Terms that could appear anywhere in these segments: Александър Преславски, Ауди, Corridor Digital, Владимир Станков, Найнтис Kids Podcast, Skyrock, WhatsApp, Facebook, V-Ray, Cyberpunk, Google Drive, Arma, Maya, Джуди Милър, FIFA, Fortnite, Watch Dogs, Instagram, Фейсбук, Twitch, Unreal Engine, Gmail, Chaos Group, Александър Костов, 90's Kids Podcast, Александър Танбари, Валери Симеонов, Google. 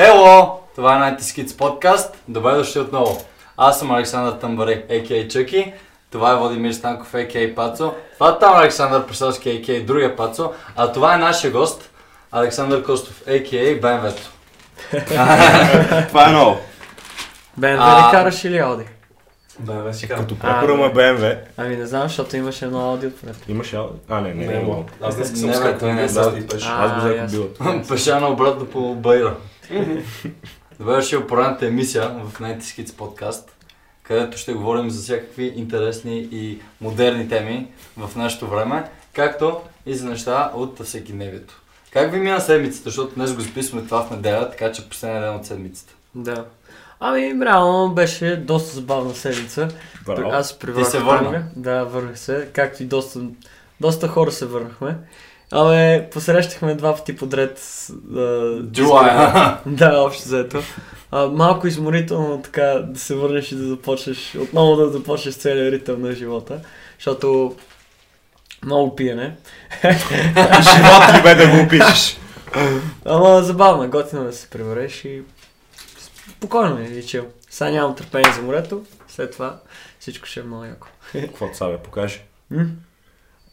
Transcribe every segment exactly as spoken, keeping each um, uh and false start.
Hello! Това е найнтис Kids Podcast. Добре дошли отново. Аз съм Александър Танбари, а ка а. Чъки. Това е Владимир Станков, а ка а. Пацо. Това е там Александър Преславски, а ка а. Другия Пацо. А това е нашия гост, Александър Костов, а ка а. Бенвето. Това е ново. Бенве ли караш или Ауди? Бенве си карам. Като прокурам е Бенве. Ами не знам, защото имаше едно Ауди отпред. Имаше Ауди? А, не, не, не имам. Аз не съм скакал, не съм пеша. Аз го взех билото. Пеша на обратно по Байра. Добре, ще е поредната емисия в найнтис Kids Podcast, където ще говорим за всякакви интересни и модерни теми в нашето време, както и за неща от всекидневието. Как ви мина седмицата, защото днес го записваме това в неделя, така че последния ден от седмицата. Да. Ами, реално беше доста забавна седмица. Браво. Аз привърнах. Ти се върна? Да, върнах се, както и доста, доста хора се върнахме. Абе, посрещахме два пъти подред с... Джулай! Да, общо взето. А, малко изморително така да се върнеш и да започнеш, отново да започнеш целият ритъм на живота, защото много пиене. Живот ли бе да го пишеш? Ама забавно, готино да се прибереш и спокойно е и чил. Сега нямам търпение за морето, след това всичко ще е много яко. Какво са бе, покажи?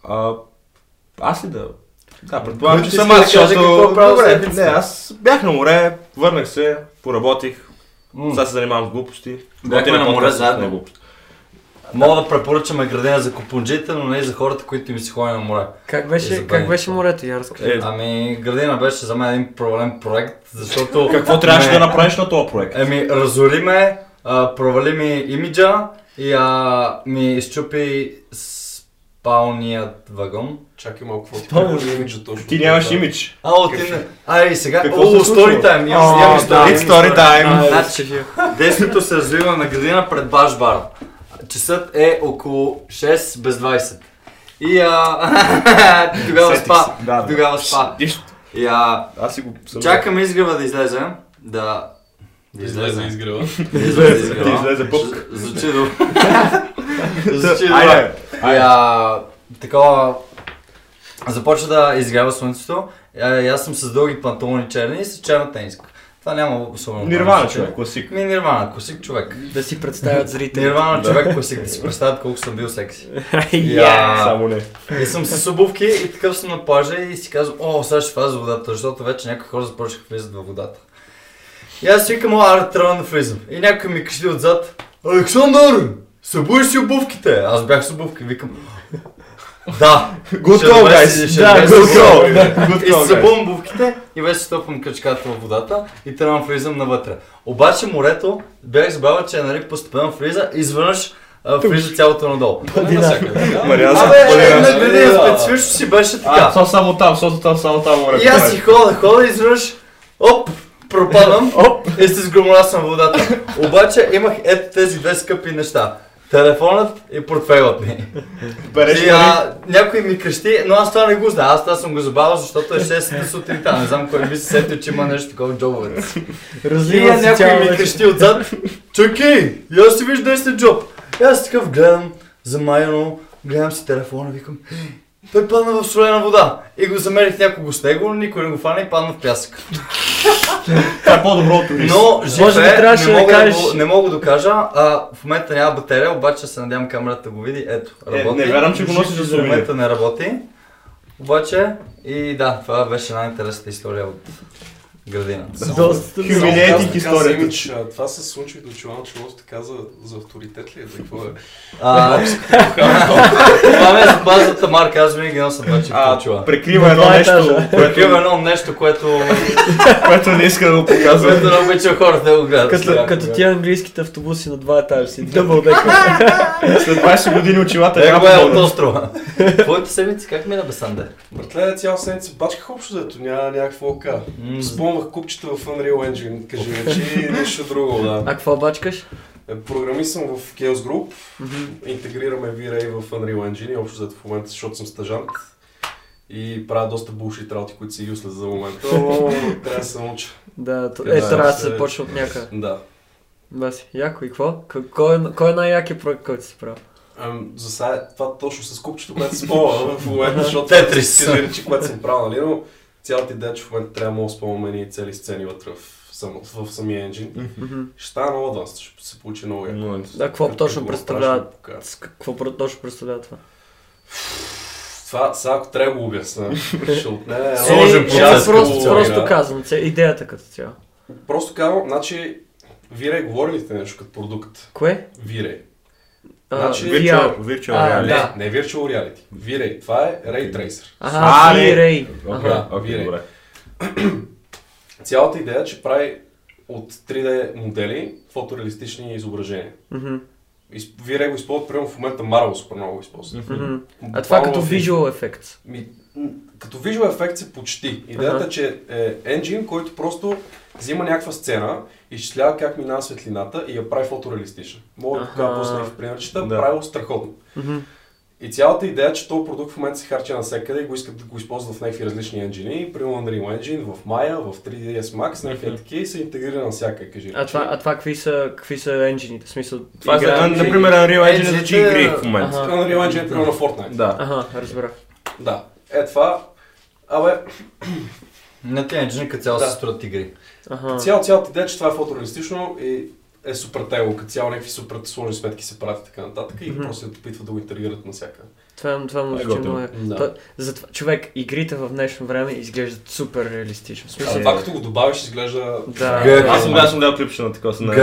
А... Аз ли да... Да, предполагам, че съм аз, защото... Добре, не, аз бях на море, върнах се, поработих, mm. сега се занимавам с глупости. Бяхме на море заедно. Глупост. Мога да препоръчаме градина за купунджите, но не и за хората, които им се ходи на море. Как беше, как беше морето, я разкажи? Е, ами, градина беше за мен един провален проект, защото... Какво трябваше да направиш на този проект? Еми, разори ме, провали ми имиджа и а, ми изчупи... Палният вагон. Чакай малко, какво ти имиджа точно? Ти нямаш имидж. Ау, ти не... Ай, сега... О, стори тайм! Имам стори тайм! Десното се развива на градина пред баш бар. Часът е около шест без двайсет. И а... Тогава спа. Тогава спа. И а... Чакаме изгрева да излезе. Да... Да излезе изгрева. Да излезе пъпк. Звучи добре. Звучи добре. И, а, такова, започва да изгрява слънцето и аз съм с дълги панталони черни и с черна тениска. Това няма особено... Нирвана човек, класик. Не, нирвана, класик човек. Да си представят зрители. Нирвана човек, класик, да си представят колко съм бил секси. И, а, само не. И съм с обувки и такъв съм на плажа и си казвам, о, сега ще вляза в водата, защото вече някои хора започнаха да влизат във водата. И аз викам, аре, трябва да влизам. И някой ми кашли отзад, Александър! Събудиш си обувките! Аз бях с обувки, викам... Да! Good go, guys! Да, good go! И се събувам обувките и вече стъпвам крачката във водата и тръгвам влизам навътре. Обаче морето, бях забавил, че е нали постепенно влиза и изведнъж влиза цялото надолу. Абе, на градина специфично си беше така. А, то само там, защото там само там морето. И аз си хода, хода и изведнъж... Оп! Пропадам и се сгроморасвам водата. Обаче имах ето тези две скъпи неща. Телефонът и портфейлът ми. И, а, някой ми крещи, но аз това не го знам. Аз това съм го забавил, защото е шест сутринта. Не знам кой би се сетил, че има нещо такова в джобовете. И някой ми крещи отзад. Чакай, я си виж десен джоб. И аз такъв гледам замаяно, гледам си телефона, викам. Той падна в солена вода и го замерих някого с него, никой не го фана и падна в пясък. Това е по-доброто. Но живе, не мога да кажа, а в момента няма батерия, обаче се надявам камерата го види, ето, работи. Не вярвам, че го носиш да се види. В момента не работи, обаче и да, това беше най-интересната история от градина. Хюмилиетик историята. Това се случва и до чувам, че може да каза за авторитет ли е, за какво е? Това ме е за базата марка, аз винаги едно съм бачи включила. Прикрива едно нещо, прикрива едно нещо, което... Което не иска да го показва. Което не обича хората да го гледат. Като тия английските автобуси на два етажа си, дъбъл дека. След двайсет години очилата е рапо. Е, е от острова. Твоята седмица как мина бе, Санде? Братле, цяла седмица бачках общо, дето няма някакво ка. Спомнах купчета в Unreal Engine, кажи вече и нещо друго, да. А какво бачкаш? Програми съм в Chaos Group, mm-hmm. интегрираме V-Ray в Unreal Engine, общо зато в момента, защото съм стажант и правя доста булшит работи, които се юслят за момента, но трябва да се науча. Да, е, трябва, трябва да се почва от някъде. Да. Баси, яко и какво? Кой, кой е най-якият проект, който си правил? За сега това точно с купчето, което се спомня в момента, защото Тетрис, което съм правил, нали, но... Цялата идея, че в момента трябва да спомня и цели сцени вътре в само, в самия енджин, mm-hmm. ще става много адванс, ще се получи много яко. Mm-hmm. Да, какво точно представлява? Какво точно представлява това? Това, сега ако трябва да го обясна, ще отнеме... Сложен процес. Просто, просто казвам, идеята като цяло. Просто казвам, значи, V-Ray говори ли те нещо като продукт? Кое? V-Ray. Значи, Virtual, virtual а, Reality. Да. Не Virtual Reality. V-Ray. Това е Ray Tracer. Аха, V-Ray. Да, V-Ray. Цялата идея е, че прави от три Д модели фотореалистични изображения. Mm-hmm. V-Ray го използват, примерно в момента Marvel супер много го използват. Mm-hmm. А това Marvel като Visual Effects? Ми, като Visual Effects е почти. Идеята е, че е engine, който просто взима някаква сцена, изчислява как минава светлината и я прави фотореалистична. Мога да покажа после в примерчета, да. Правило страхотно. Mm-hmm. И цялата идея е, че този продукт в момента се харча навсякъде и го искат да го използват в някакви различни енджини. При Unreal Engine, в Maya, в три Ds Max, някакви mm-hmm. таки и се интегрира навсякъде, кажи. А това, а това какви са, какви са енджините? В смисъл, това игра... за, например, Unreal Engine звучи игри в момента. Unreal Engine е примерно на Fortnite. Да. Аха, разбирах. Да. Е това... Абе... На тези енджини като цяло да. Се строят игри. Ага. Цял, цялата идея, че това е фотореалистично и... е супер тегло, като цяло някакви супер сложни сметки се правят и така нататък и mm-hmm. просто се опитват да го интегрират навсякъде. Това, това му звучи много. Да. Затова, човек, игрите в днешно време изглеждат супер реалистично. Смисъл, а, това е... като го добавиш изглежда... Да. Аз съм гледал да клипче на такова.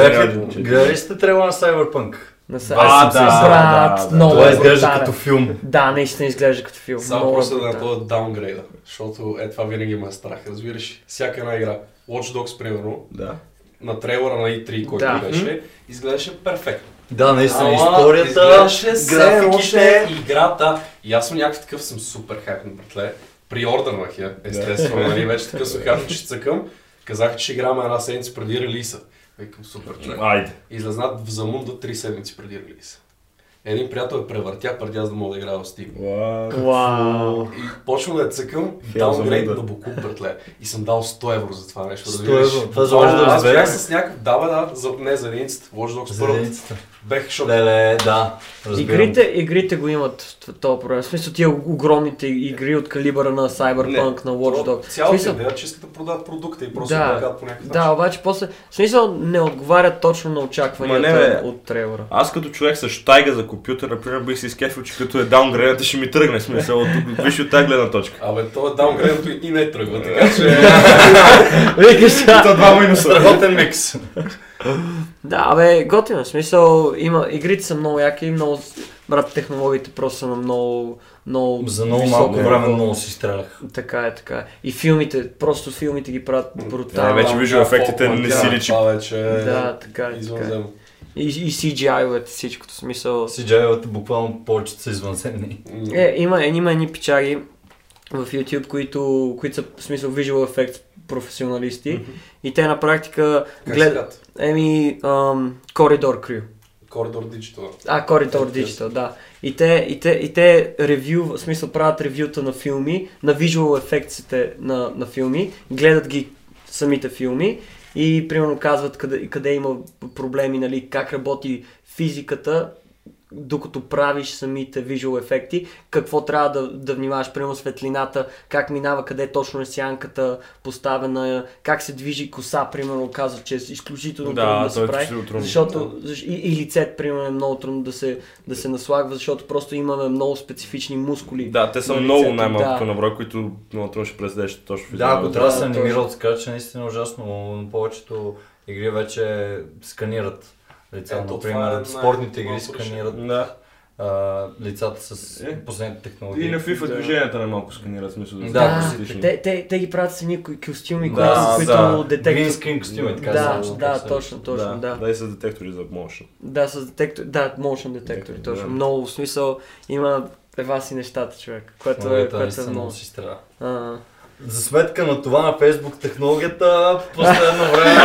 Гърите трябва на Cyberpunk. На са... а, а, да, брат, да, да, много това изглежда брутален. Като филм. Да, наистина изглежда като филм. Само просто да на този даунгрейда, защото е това винаги ме страх, разбираш. Всяка една игра, Watch Dogs примерно, на трейлера на И три, който да. Беше, изглеждаше перфектно. Да, наистина, историята, графиките, играта. И аз съм някакъв такъв, съм супер хайпен, братле. Приордърнах я, естествено, нали, вече така съм хайпен, че цъкам. Казах, че ще играме една седмица преди релиза. Викам, супер, човек. Излезнат в замунда три седмици преди релиза. Един приятел е превъртя, преди аз да мога да играя в Steam. Wow. И почвам да я цъкам, дал грейд да боку, братле. И съм дал сто евро за това нещо. сто да видиш. Евро? Това за Watch Dogs. Аз бях с някакъв... Да, бе, да. За... Не, за единицата. Watch Dogs за единицата. Бех шок. Леле, да. Разбирам. Игрите, игрите го имат този проблем. В смисъл тия огромните игри от калибъра на Cyberpunk, не, на Watch Dogs. Цялата смисъл... идея, че искат да продават продукта и просто да продават по някакъв начин. Да, обаче после... В смисъл не отговарят точно на очакванията от трейлера. Аз като човек с щайга за компютър, например, бих си изкефил, че като е даунгрейната ще ми тръгне, смисъл, виж от тази гледна точка. Абе, то е даунгрейната и ти не тръгва, така че... Викаш сега! Това два минуса. Работен микс. Да, бе, готино, смисъл, има, игрите са много яки, много, брат, технологиите просто са на много, много за много малко време много си страх. Така е, така е. И филмите, просто филмите ги правят брутално. Вече виждам ефектите, не си личи. Да, така е, така е. И, и си джи ай-овете, всичкото смисъл. си джи ай-овете буквално повечето са извънземни. Е, има, има едни пичари в YouTube, които, които са в смисъл Visual Effects професионалисти. Mm-hmm. И те на практика гледат. Еми, um, Corridor Crew. Corridor Digital. А, Corridor Digital, да. И те, и те, и те ревю, в смисъл правят ревюта на филми, на Visual Effects-ите на, на филми, гледат ги самите филми. И примерно казват къде, къде има проблеми, нали, как работи физиката, докато правиш самите visual ефекти, какво трябва да, да внимаваш, примерно светлината, как минава, къде точно е сянката поставена, как се движи коса, примерно казват, че е изключително да, трудно да се прави, трудно. Защото и, и лицето, примерно, е много трудно да се, да се наслагва, защото просто имаме много специфични мускули. Да, те са на много най-малкото да. На брой, които много трудно ще преследеш точно физиката. Да, ако трябва да се анимират, така че наистина ужасно, но повечето игри вече сканират. Лица, ето, например, спортните игри сканират да. а, лицата с е? Последните технологии. И на FIFA да. Движенията на малко сканират, смисъл да, да те, те, те ги правят с едни костюми, да, които да. Детектори... Green screen костюми, така да, да, да, точно, точно, да. Да, да и с детектори за motion. Да, с детектори, да, motion детектори, да, точно. Да. Много в смисъл има ева си нещата, човек, което е, което е много. Много си страда. А-а. За сметка на това на Фейсбук технологията последно време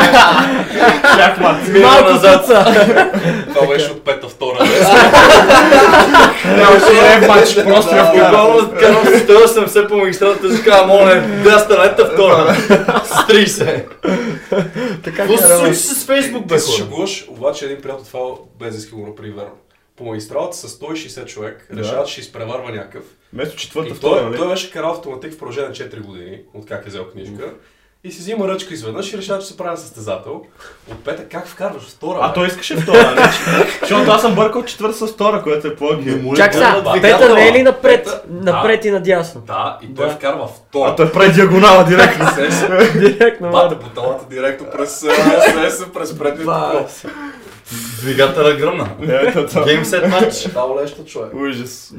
малко назад. Това беше от пета втора. Нямаше не матч, просто буквално казвам, стоял съм все по магистралата и казвам, моля, да станете втора. Стри се. Какво се случи с Фейсбук, бе хора? Ти се шегуваш, обаче един приятел това без иски го направи верно. По магистралата с сто и шейсет човек решават, че ще изпреварва някакъв. Место четвърта, втора, той, той беше карал автоматик в продължение на четири години, от как е взел книжка. И си взима ръчка изведнъж и решава, че се прави състезател. От петък как вкарваш? Втора? А, а той искаше втора, не? Защото аз съм бъркал четвърта с втора, която е по-гилмо. Чак са, пета не е ли напред? Пета... Напред да, и надясно. Да, и той да. вкарва втора. А той прави диагонала директно. Директно. Бата буталата директно през ес ес, през предния коло. Двигателя гръмна. Геймсет матч. Това болещо човек. Ужас.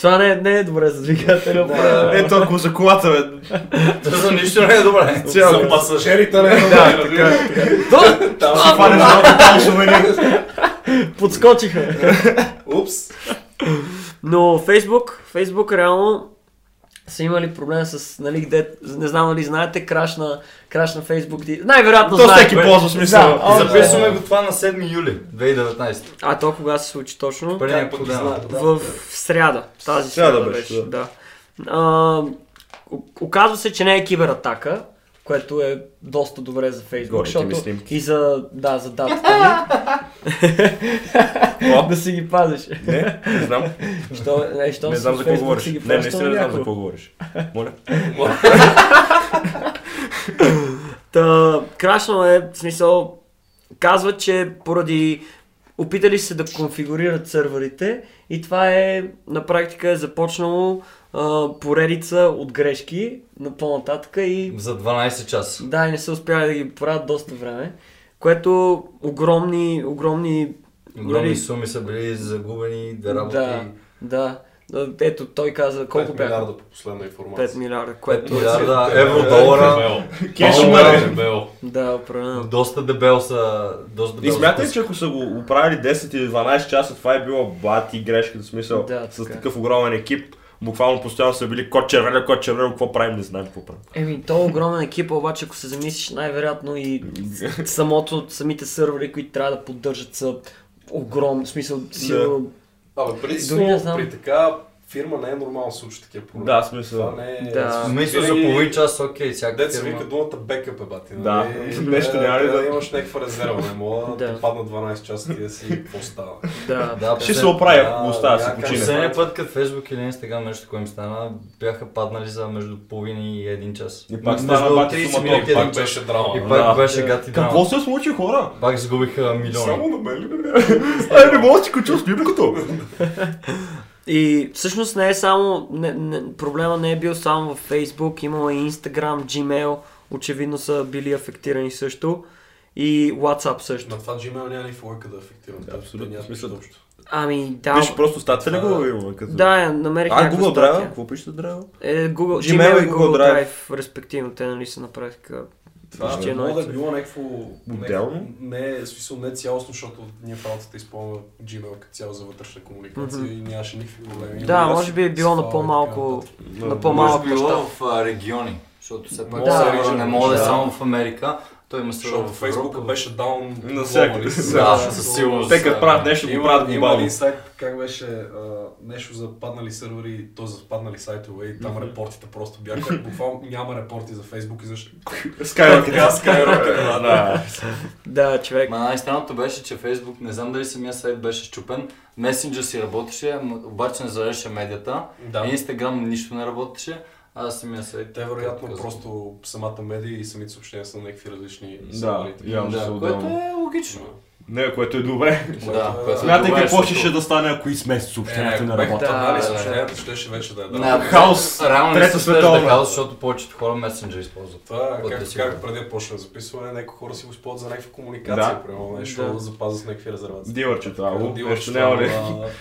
Това не е добре за двигателя. Ето ако за колата, бе. Това за нищо не е добре. За пасажирите не е добре. Това не е добре. Подскочиха. Упс. Но Фейсбук, Фейсбук реално са имали проблем с, нали, де, не знам дали знаете, краш на, краш на Facebook. Най-вероятно знаете. То всеки ползва смисъл. Да. Записваме го това на седми юли две хиляди и деветнадесета. А то кога се случи точно? Първият път да. В сряда. Тази сряда, сряда беше. Да. Да. А, оказва се, че не е кибератака, което е доста добре за Фейсбук. И за, да, за датата ни. Да си ги пазиш. Не, не знам. Що, не, що не знам за какво говориш. Не, не, не си не знам за какво говориш. Моля. Та, крашно е, в смисъл, казват, че поради опитали се да конфигурират сървърите и това е, на практика е започнало Uh, поредица от грешки на по-нататъка и... За дванадесет часа. Да, и не са успяли да ги поправят доста време, което огромни, огромни... Огромни дали... суми са били загубени, да работи... Да, да. Ето, той каза колко бяха? пет милиарда по последна информация. пет милиарда, което... пет милиарда евро, долара... Кешмар! Да, правилно. Доста дебел са... И смятате, че ако са го оправили десет или дванадесет часа, това е било бати грешка, в смисъл, с такъв огромен екип. Буквално постоянно са били код червено, код червено, какво правим, не знаем какво правим. Еми, то е огромен екип, обаче ако се замислиш, най-вероятно и самото, самите сървъри, които трябва да поддържат са огром, в смисъл сигурно... Абе, преди си при така фирма не е нормално случай такива проблеми. Да, смисъл. Това не е... Да. Смисъл за половин час, окей, всяка фирма. Дет се вика думата бекъп е бати, нали? Да, нещо няма ли да... Да имаш някаква резерва, не мога да падна дванадесет часа и да си какво става. Да, ще се оправя, ако остава си почина. Последния път като Facebook или Instagram нещо, което им стана, бяха паднали за между половин и един час. И пак стана бати сумата, и пак беше драма. И пак беше гати драма. Какво се случи, хора? Пак загубиха милиони. Само на мен ли бе? И всъщност не е само, не, не, проблема не е бил само в Facebook, имало и Instagram, Gmail, очевидно са били афектирани също и WhatsApp също. Но това Gmail няма никаква логика да е афектиран, да, абсолютно няма смисъл общо. Ами да. Пише просто статия ли го има? Като... Да, намерих а, някаква Google статия. А, Google Drive? Какво пишете Drive? Е, Google, Gmail, Gmail и Google, Google Drive, Drive, респективно, те нали са на практика. Това ще е много да било някакво отделно. Не е смисъл, не е цялостно, защото ние в работата използваме Gmail като цяло за вътрешна комуникация mm-hmm. и нямаше никакви проблеми. Да, може би е било на по-малко неща. Да, може би било в а, региони, защото все пак да, не мога да е само в Америка. Той има сървър в Фейсбука беше даун на всякакви. Да, със сигурност. Те като правят нещо, го правят глобално. Има един сайт, как беше а, нещо за паднали сървъри, то за паднали сайтове и там mm-hmm. репортите просто бяха. Буквално няма репорти за Фейсбук и защо... Skyrock. Да, Skyrock. Да, да, човек. Ма най-странното беше, че Фейсбук, не знам дали самия сайт беше щупен, Месенджер си работеше, обаче не завършеше медията, да. Инстаграм нищо не работеше. Аз самия сайт. Те вероятно казвам. Просто самата медия и самите съобщения са на някакви различни символи. Да, явно да, което е логично. Не, което е добре. Да, смятай какво ще ще да стане, ако и смеси съобщенията на работа. Да, съобщенията ще ще вече да е да. Хаос, реално не се свежда хаос, защото повечето хора месенджер използват. Това, как преди да почне записване, някои хора си го използват за някаква комуникация, примерно нещо да запазят с някакви резервации. Дилърче това, нещо няма ли?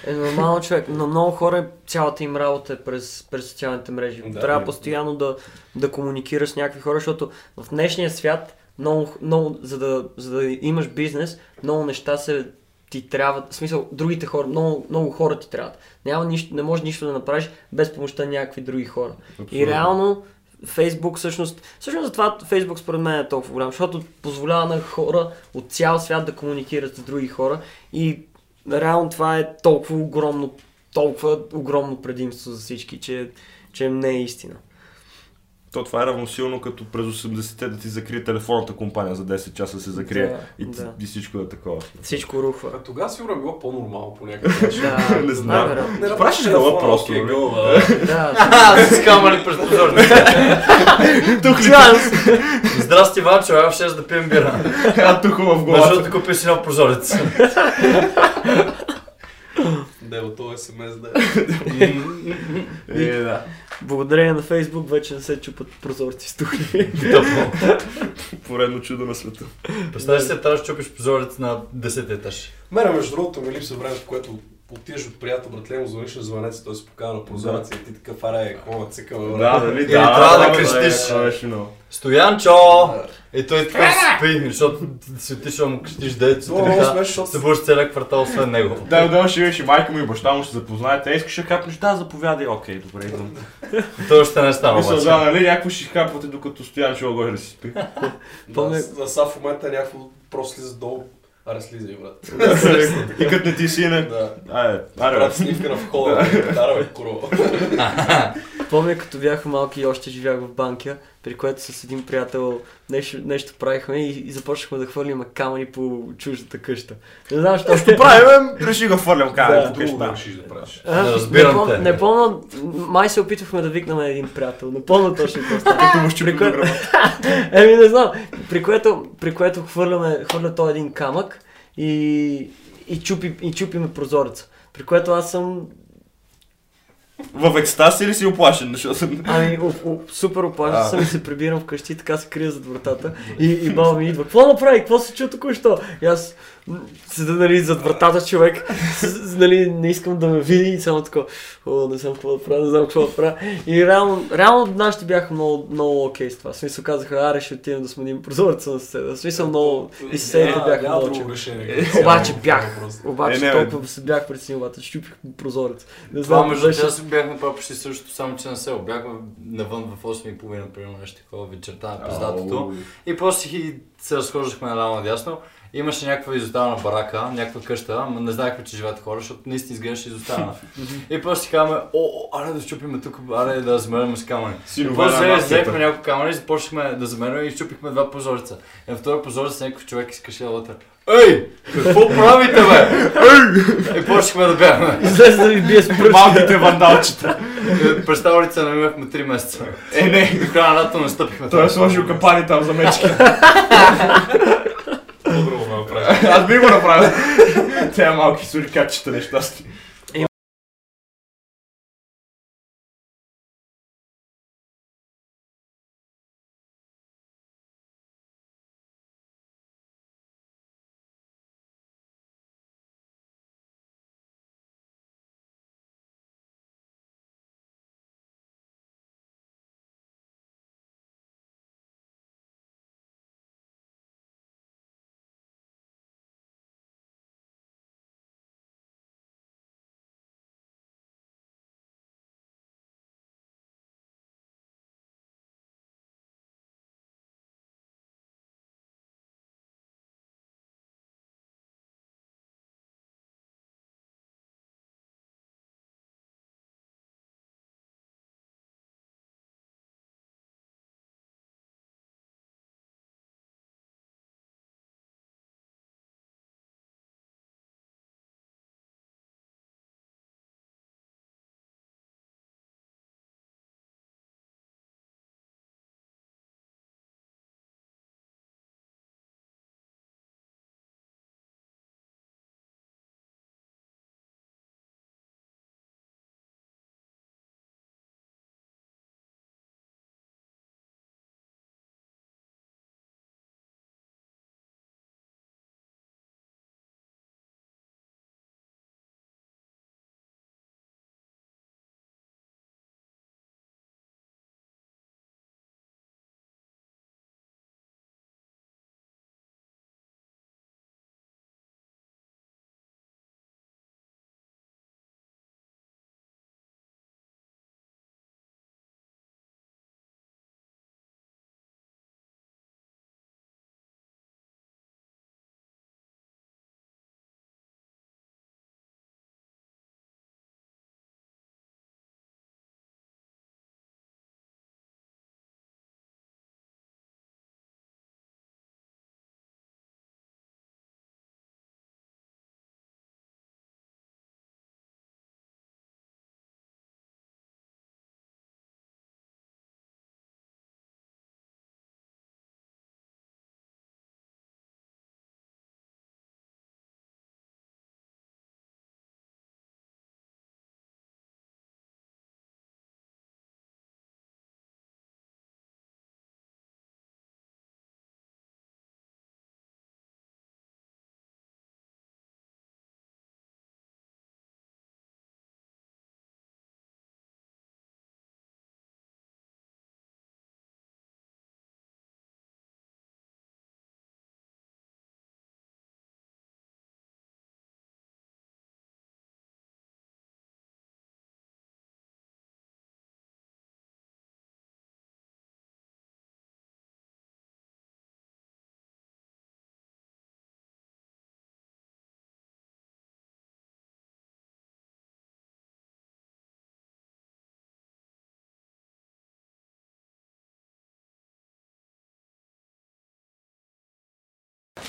Е нормално човек, но много хора цялата им работа е през социалните мрежи. Трябва постоянно да комуникираш с някакви хора, защото в днешния свят Много, много, за, да, за да имаш бизнес, много неща се ти трябват, в смисъл, другите хора, много, много хора ти трябват. Няма нищо, не можеш нищо да направиш без помощта на някакви други хора. Абсолютно. И реално Фейсбук всъщност, всъщност затова Фейсбук според мен е толкова голям, защото позволява на хора от цял свят да комуникират с други хора и реално това е толкова огромно, толкова огромно предимство за всички, че, че не е истина. То това е равносилно като през осемдесетте да ти закрие телефонната компания за десет часа се закрие да, и, да. и всичко е такова. Всичко рухва. А тогава сигурно било по-нормално по някакъв. Да, не знам. Не пращаш гъла просто. Да, с камъри през прозорника. Тук Ганс! Здрасти, Ванчо, а в шест да пием бира. А тук в главата. Защо да купиш си нов прозорец? Дело, това е ес ем ес, да. Е, да. Благодарение на Фейсбук вече не се чупат прозорци с тухли. Поредно чудо на света. Представиш се, трябва да чупиш прозорец на десети етаж. Мене, между другото, ми липса време, в което отидеш от приятел, братле, му звъниш на звънец, той се покава на прозорец и ти така фара е хова цикъл. Да, дали да. Трябва да крещиш. Стоянчо! И той така спи, защото си отишъл му крещиш дет сутринта, се бъдеш целия квартал освен него. Да, да, ще видиш и майка му и баща му ще запознаете. Искаш да хапнеш, да, заповядай. Окей, добре, идвам. Той още не става. Мисля, да, нали, някакво ще хапвате, докато Стоянчо горе да си спи. За са в момента някакво просто слиза долу. Аре, слизай, брат. И като не ти си не... Аре, брат, снимка на входа, дараме корова. Помня, като бяха малки и още живях в банкия, при което с един приятел нещо, нещо правихме и, и започнахме да хвърляме камъни по чуждата къща. Не знам, що ще правим, реши да хвърлям камъни по къщата. Решиш да правиш. Разбирам те. Непълно, май се опитвахме да викнаме един приятел. Напълно точно просто. Като му щупи гръбата. Еми, не знам. При което, при което хвърляме, хвърля той един камък и, и, чупи, и чупиме прозореца. При което аз съм... В екстаз или си оплашен? Ами, о, о, супер оплашен съм и се прибирам вкъщи, така се крия зад вратата и, и баба ми идва. Какво направи? Какво се чу току-що? И аз седа, нали, зад вратата човек, с, нали, не искам да ме види и само така, о, не знам какво да правя, не знам какво да правя. И реално, реално нашите бяха много, много окей с това. В смисъл казаха, аре ще отидем да сменим прозореца на съседа. В смисъл много и съседите бяха много очи. Обаче бях, обаче толкова се бях пред синилата, щупих прозорец. Не знам, това, беше... Аз бяхме това почти също, само че на село. Бяхме навън в осем и половина, примерно нещо такова, вечерта на пиздатото. И после се разхождахме наляво надясно. Имаше някаква изоставена барака, някаква къща, но не знаехме, че живеят хора, защото наистина изглеждаше изоставена. И после си казваме, о, аре да щупиме тук, аре да замеряме с камъни. И после взехме няколко камъни и започнахме да замеряме и щупихме два прозореца. И на втория прозорец някакъв човек изкашля вътре. Ей! Какво правите, бе? Ей! И почнахме да бягаме. Излез да ви бие с пръчки. Малките вандалчета. Представалите се намивахме три месеца. Е, не. До края на лято настъпихме. Той е сложил капани там за мечки. По-друго ме направи. Аз би го направил. Тя е малки сурикатчета нещастни.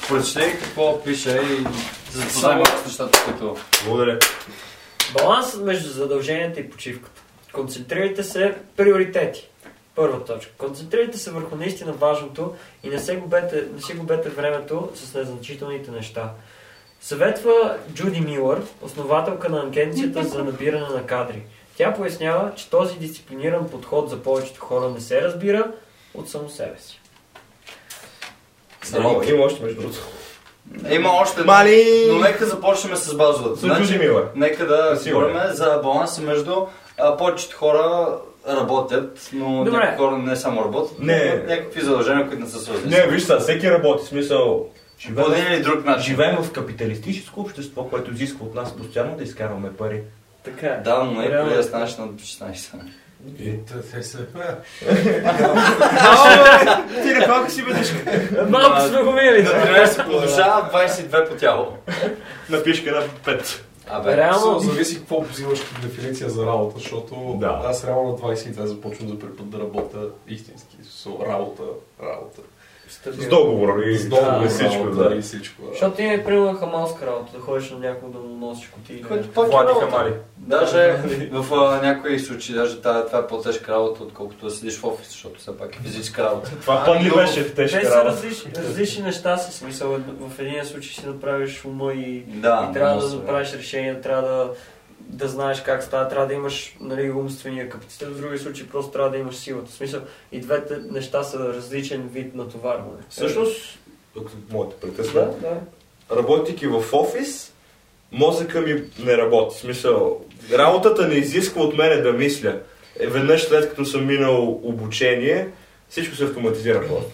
прочете какво пише и запознаем с нещата, които... Благодаря. Балансът между задълженията и почивката. Концентрирайте се приоритети. Първа точка. Концентрирайте се върху наистина важното и не си губете, не си губете времето с незначителните неща. Съветва Джуди Милър, основателка на агенцията за набиране на кадри. Тя пояснява, че този дисциплиниран подход за повечето хора не се разбира от само себе си. Само, има още между другото. Има още, Мали... но нека започнем с базовата. Значи, нека да говорим за баланса между а, повечето хора работят, но Добре. някакви хора не само работят, не. но някакви задължения, които не са свързани. Не, виж са, всеки работи, в смисъл... Живеем, по един или друг начин. Живеем в капиталистическо общество, което изисква от нас постоянно да изкарваме пари. Така е. Да, но не е преди да станеш над шестнайсет. Ето, те се правят. Ти на колко си бъдеш? Малко сме го мили. На тринайсет по душа, двайсет и две по тяло. На пишка на пет. Абе, реално... Зависи какво взимаш като дефиниция за работа, защото аз реално на двайсет и две започвам за препод да работя истински. Работа, работа. С договор и с договор и всичко, да. да. И всичко, да. Защото ти е приема хамалска работа, да ходиш на някого да му носиш кутии. Което пак е работа. Даже в някои случаи, даже това е по-тежка работа, отколкото да седиш в офис, защото все пак е физическа работа. Това пък ли беше тежка работа? Те са различни неща си, смисъл. В един случай си направиш ума и трябва да направиш решение, трябва да знаеш как става, трябва да имаш умствения капацитет, в други случаи просто трябва да имаш силата. В смисъл, и двете неща са различен вид натоварване. Всъщност, ако моята прекъсна, да, да. Работейки в офис, мозъка ми не работи. В смисъл, работата не изисква от мене да мисля. Е, веднъж след като съм минал обучение, всичко се автоматизира просто.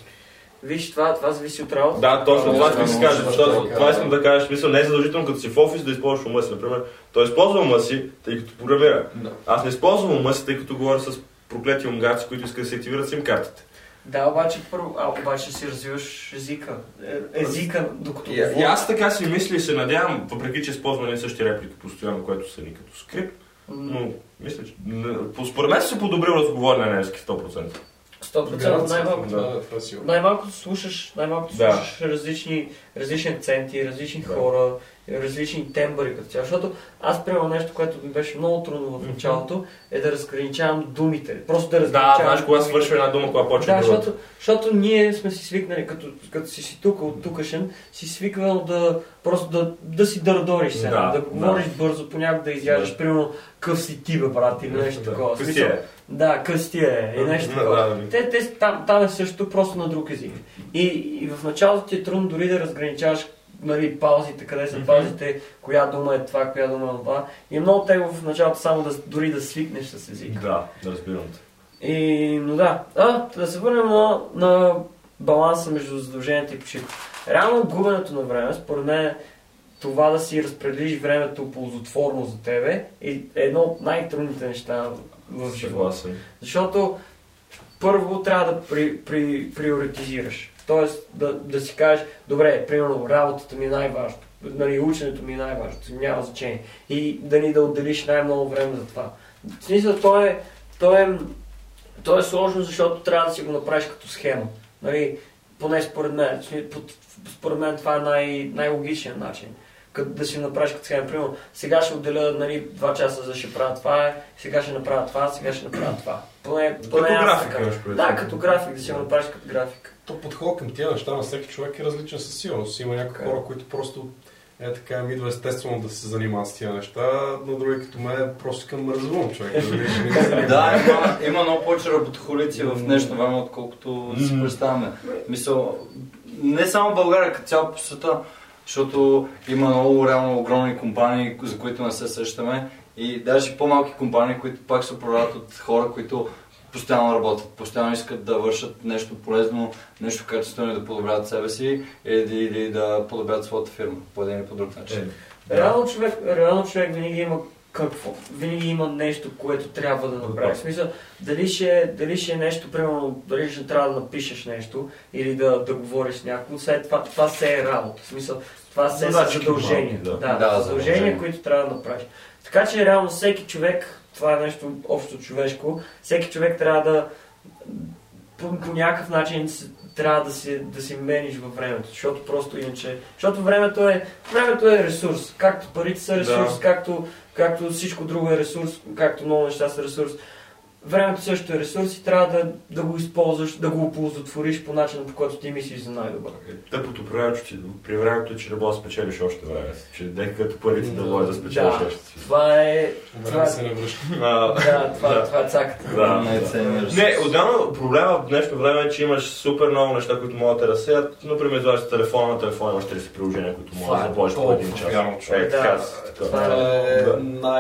Виж, това, това зависи от работа. Да, точно това ще си кажа, защото това искам да кажеш, мисъл, не е задължително като си в офис да използваш ума си, например. Той използва ума си, тъй като програмира. No. Аз не използвам ума си, тъй като говоря с проклети унгарци, които искат да се активират сим картите. Да, обаче първо, а обаче си развиваш езика. Е, езика, докато yeah. говоря. Аз така си мисля и се надявам, въпреки че използваме същи реплики постоянно, което са ни като скрипт, но мисля, че според мен се подобрил разговор на немски сто процента. сто процента най-малкото, да, най-малкото слушаш, най-малкото да. слушаш различни, различни акценти, различни да. хора, различни тембри като цяло. Защото аз приемам нещо, което ми беше много трудно в началото, е да разграничавам думите. Просто да разграничавам. Да, знаеш кога свършва една дума, кога почва да, другата. Защото, защото ние сме си свикнали, като, като си си тук, от тукашен, си свиквал да просто да, да си дърдориш се, да, да говориш да. бързо, понякога да изяждаш, да. примерно къв си ти, бе, брат, или нещо да. такова. Да, къстия е и нещо такова. Да, да, да. Те, те там, там е също просто на друг език. И, и в началото ти е трудно дори да разграничаваш, нали, паузите, къде са mm-hmm. паузите, коя дума е това, коя дума е това. И е много тегло в началото само да, дори да свикнеш с език. Да, разбирам те. И, но да, а, да се върнем на, на баланса между задълженията и почивката. Реално губенето на време, според мен, това да си разпределиш времето ползотворно за тебе е едно от най-трудните неща в живота. Защото първо трябва да при, при, приоритизираш. Тоест да, да си кажеш, добре, примерно работата ми е най-важно, нали, ученето ми е най-важно, няма значение. И да ни да отделиш най-много време за това. В смисъл, то е, то е, то е сложно, защото трябва да си го направиш като схема. Нали, поне според мен. Според мен това е най- най-логичният начин. Като да си направиш като сега, например, сега ще отделя, нали, два часа за ще правя това, сега ще направя това, сега ще направя това. Поне, поне като график, така. Да, като график, да си го направиш като график. То подходът към тия неща на всеки човек е различен със сигурност. Има някои хора, които просто е така, ми идва естествено да се занимават с тия неща, но други като мен просто към мързвам човек. Да, има много повече работохолици в днешно време, отколкото да си представяме. Мисъл, не само България, като цяло по света, защото има много реално огромни компании, за които не се сещаме, и даже по-малки компании, които пак се продават от хора, които постоянно работят, постоянно искат да вършат нещо полезно, нещо качествено, да подобряват себе си или, или да подобряват своята фирма по един или по друг начин. Е, да. Реално човек, реално човек винаги има какво? Винаги има нещо, което трябва да направи. В смисъл, дали ще, дали ще е нещо, примерно, дали ще трябва да напишеш нещо или да, да говориш с някого, това, това се е работа. В смисъл, това се е задължение. Да, да, да, задължение, които трябва да направиш. Така че реално всеки човек, това е нещо общо човешко, всеки човек трябва да по, по някакъв начин трябва да си, да си мениш във времето, защото просто иначе... Защото времето е, времето е ресурс, както парите са ресурс, да. както, както всичко друго е ресурс, както много неща са ресурс. Времето също е ресурс и трябва да, да го използваш, да го оползотвориш по начина, по който ти мислиш за най-добър. Тъпото проявяваш, че при времето е, че не мога да спечелиш още време. Че ден като парите да мога да спечелиш да, още. Това е... Това се навръща. Да, това е цаката. Да, да. Не, отделно проблема в днешно време е, че имаш супер много неща, които могат да разсеят. Например, извадиш телефона, на телефона имаш тридесет приложения, които могат да заплатиш по един час. Е, така, това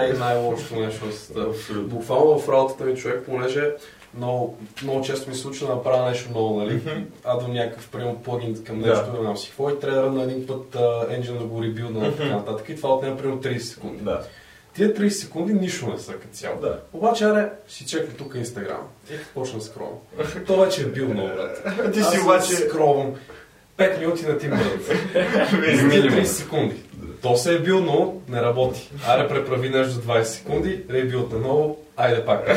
е най-лошото нещо. Буквално в работата ми, понеже много, много често ми се случва да направя нещо ново, нали? Mm-hmm. А до някакъв пример плагин към нещо, yeah. не знам си какво, и трябва да ръвна един път енджина да го ребилдна и така нататък, и това отнема примерно тридесет секунди. Yeah. Тия тридесет секунди нищо не са като цяло. Yeah. Обаче, аре, си чекам тук Instagram. И почна скролвам. То вече е бил много, брат. Ти си обаче... скролвам пет минути на тим бъдат. тридесет секунди. То се е бил, но не работи. Аре, преправи нещо за двадесет секунди, ребилд наново. Айде пак.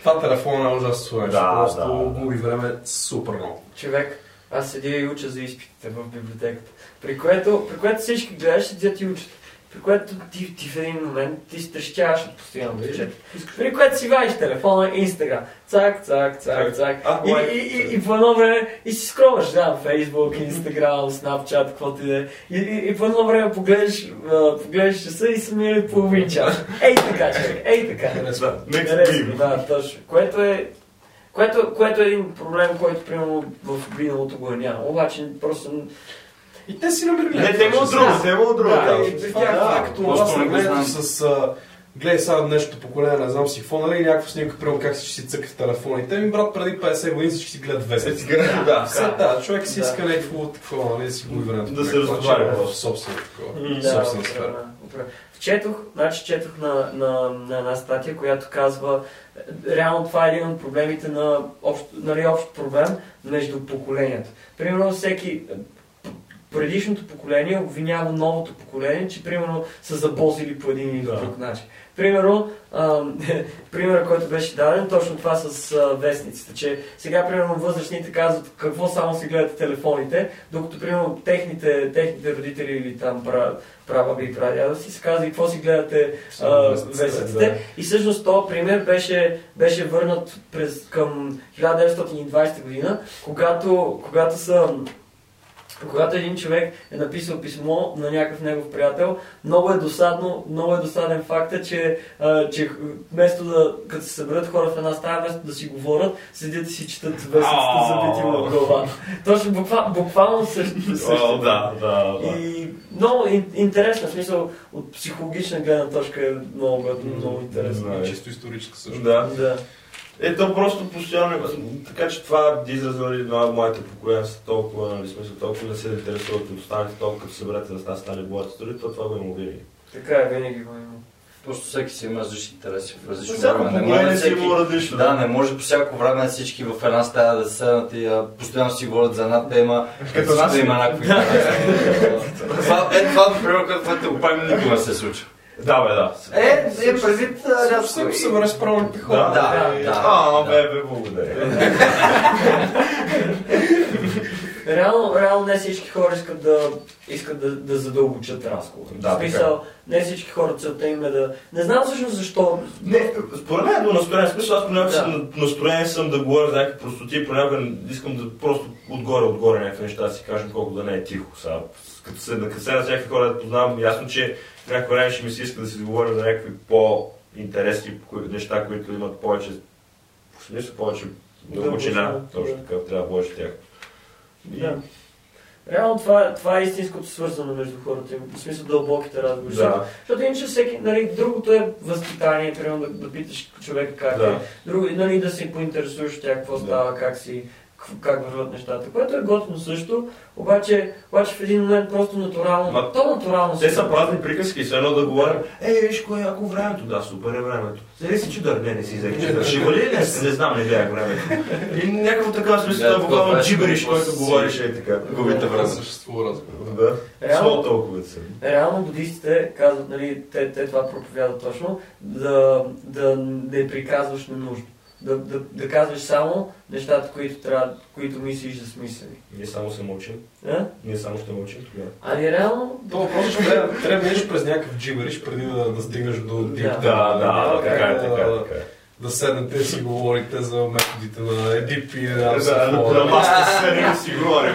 Това телефона е ужасно слънче. Да, просто да, губи да. време супер много. Човек, аз седя и уча за изпитите в библиотеката, при което, при което всички гледаш, седят и учат. При което ти, ти в един момент ти стрещяваш от постоянно бюджет. При което си вадиш телефона, Инстаграм. Цак, цак, цак, цак. А, и, и, и, и по едно време и си скроваш, да, Фейсбук, Инстаграм, Снапчат, каквото и да е. И по едно време погледаш, погледаш часа и са минали половин час. Ей така, човек, ей така. Интересно, да, точно. Което е, което, което е един проблем, който примерно в миналото го няма. Обаче просто... И те си набирали. Не, те имало друго, те имало друго. Както аз не гледам с... Гледай сега нещо поколение, не знам си какво, нали, някакво снимка, примерно как си, си цъка в телефоните. Ми брат, преди петдесет години всички си гледат вестници. Да, все да, човек си иска някакво такова, нали, да си го времето. Да се разговаря в собствена сфера. Четох, значи четох на, на, на една статия, която казва, реално това е един от проблемите на общ, нали, общ проблем между поколенията. Примерно всеки... Предишното поколение обвинява новото поколение, че примерно са забозили по един или друг да. начин. Примерно, а, примерът, който беше даден, точно това с а, вестниците, че сега примерно възрастните казват какво само си гледат телефоните, докато примерно техните, техните родители или там прабаби и прадядо си се казва и какво си гледате а, вестниците. Да. И всъщност този пример беше, беше върнат през, към хиляда деветстотин и двадесета година, когато, когато са... Когато един човек е написал писмо на някакъв негов приятел, много е досадно, много е досаден фактът, че, а, че вместо да, като се съберат хора в една стая, вместо да си говорят, седят и си четат вестницата забити в главата. Точно буква, буквално също. Също. Да, да, да. И много интересно, в смисъл от психологична гледна точка е много, много интересно. И чисто историческа също. Да, да. Ето просто постоянно, така че това изразва на моите поколения са толкова, нали, смисъл, толкова да се интересуват от останалите, толкова като съберете да стане стане боят стори, то това го има винаги. Така е, винаги го има. Просто всеки си има различни интереси в различно време. Не може всеки... различно, да, не може по всяко време всички в една стая да седнат и постоянно си говорят за една тема, като да има някакви интереси. Това, например, което го правим, никога не се случва. Да, бе, да. Е, е предвид рядко. Също се върна с правилните хора. Да, да. А, бебе, благодаря. Реално, реално не всички хора искат да, искат да, да задълбочат разговор. Да, смисъл, не всички хора целта им е да... Не знам всъщност защо... Не, според мен е до настроение. Смисъл, аз понякога да. съм настроение съм да говоря за някакви простоти, понякога искам да просто отгоре-отгоре някакви неща да си кажем, колко да не е тихо. Сега, като се накъсена с някакви хора да познавам, ясно, че някакво време ще ми се иска да си говорим за някакви по-интересни неща, които имат повече... В смисъл, повече дълбочина. Точно така, трябва повече тях. Да. Реално това, това е истинското свързано между хората, в смисъл дълбоките разговори. Да. Защото иначе всеки, нали, другото е възпитание, примерно да, да питаш човека как да. е, друго, нали, да се поинтересуваш тя какво да. става, как си, как върват нещата, което е готино също, обаче, обаче в един момент просто натурално, Ма, то натурално... Те са празни приказки, все едно да говорим, ей, виж кое е ако времето, да, супер е времето. Зали си чудър, не, не си взех чудър, ще вали ли? Не знам, не бях времето. И някакво така смисъл, да буквално джибериш, който говориш е така. Губите време. Съществува разговор. Да. Слово толкова да се. Реално будистите казват, нали, те това проповядат точно, да не приказваш ненужно. да, да, да казваш само нещата, които, трябва, които мислиш за смислени. Ние само се мълчим. А? Ние само ще мълчим тогава. Ами реално... Това просто ще трябва, трябва да минеш през някакъв джибериш, преди да, да стигнеш до дип. Да, да, да, да, така е, така е, така е. Да седнете и си говорите за методите на Едип и на Абсолфон. Да, аз ще седнем и си говорим.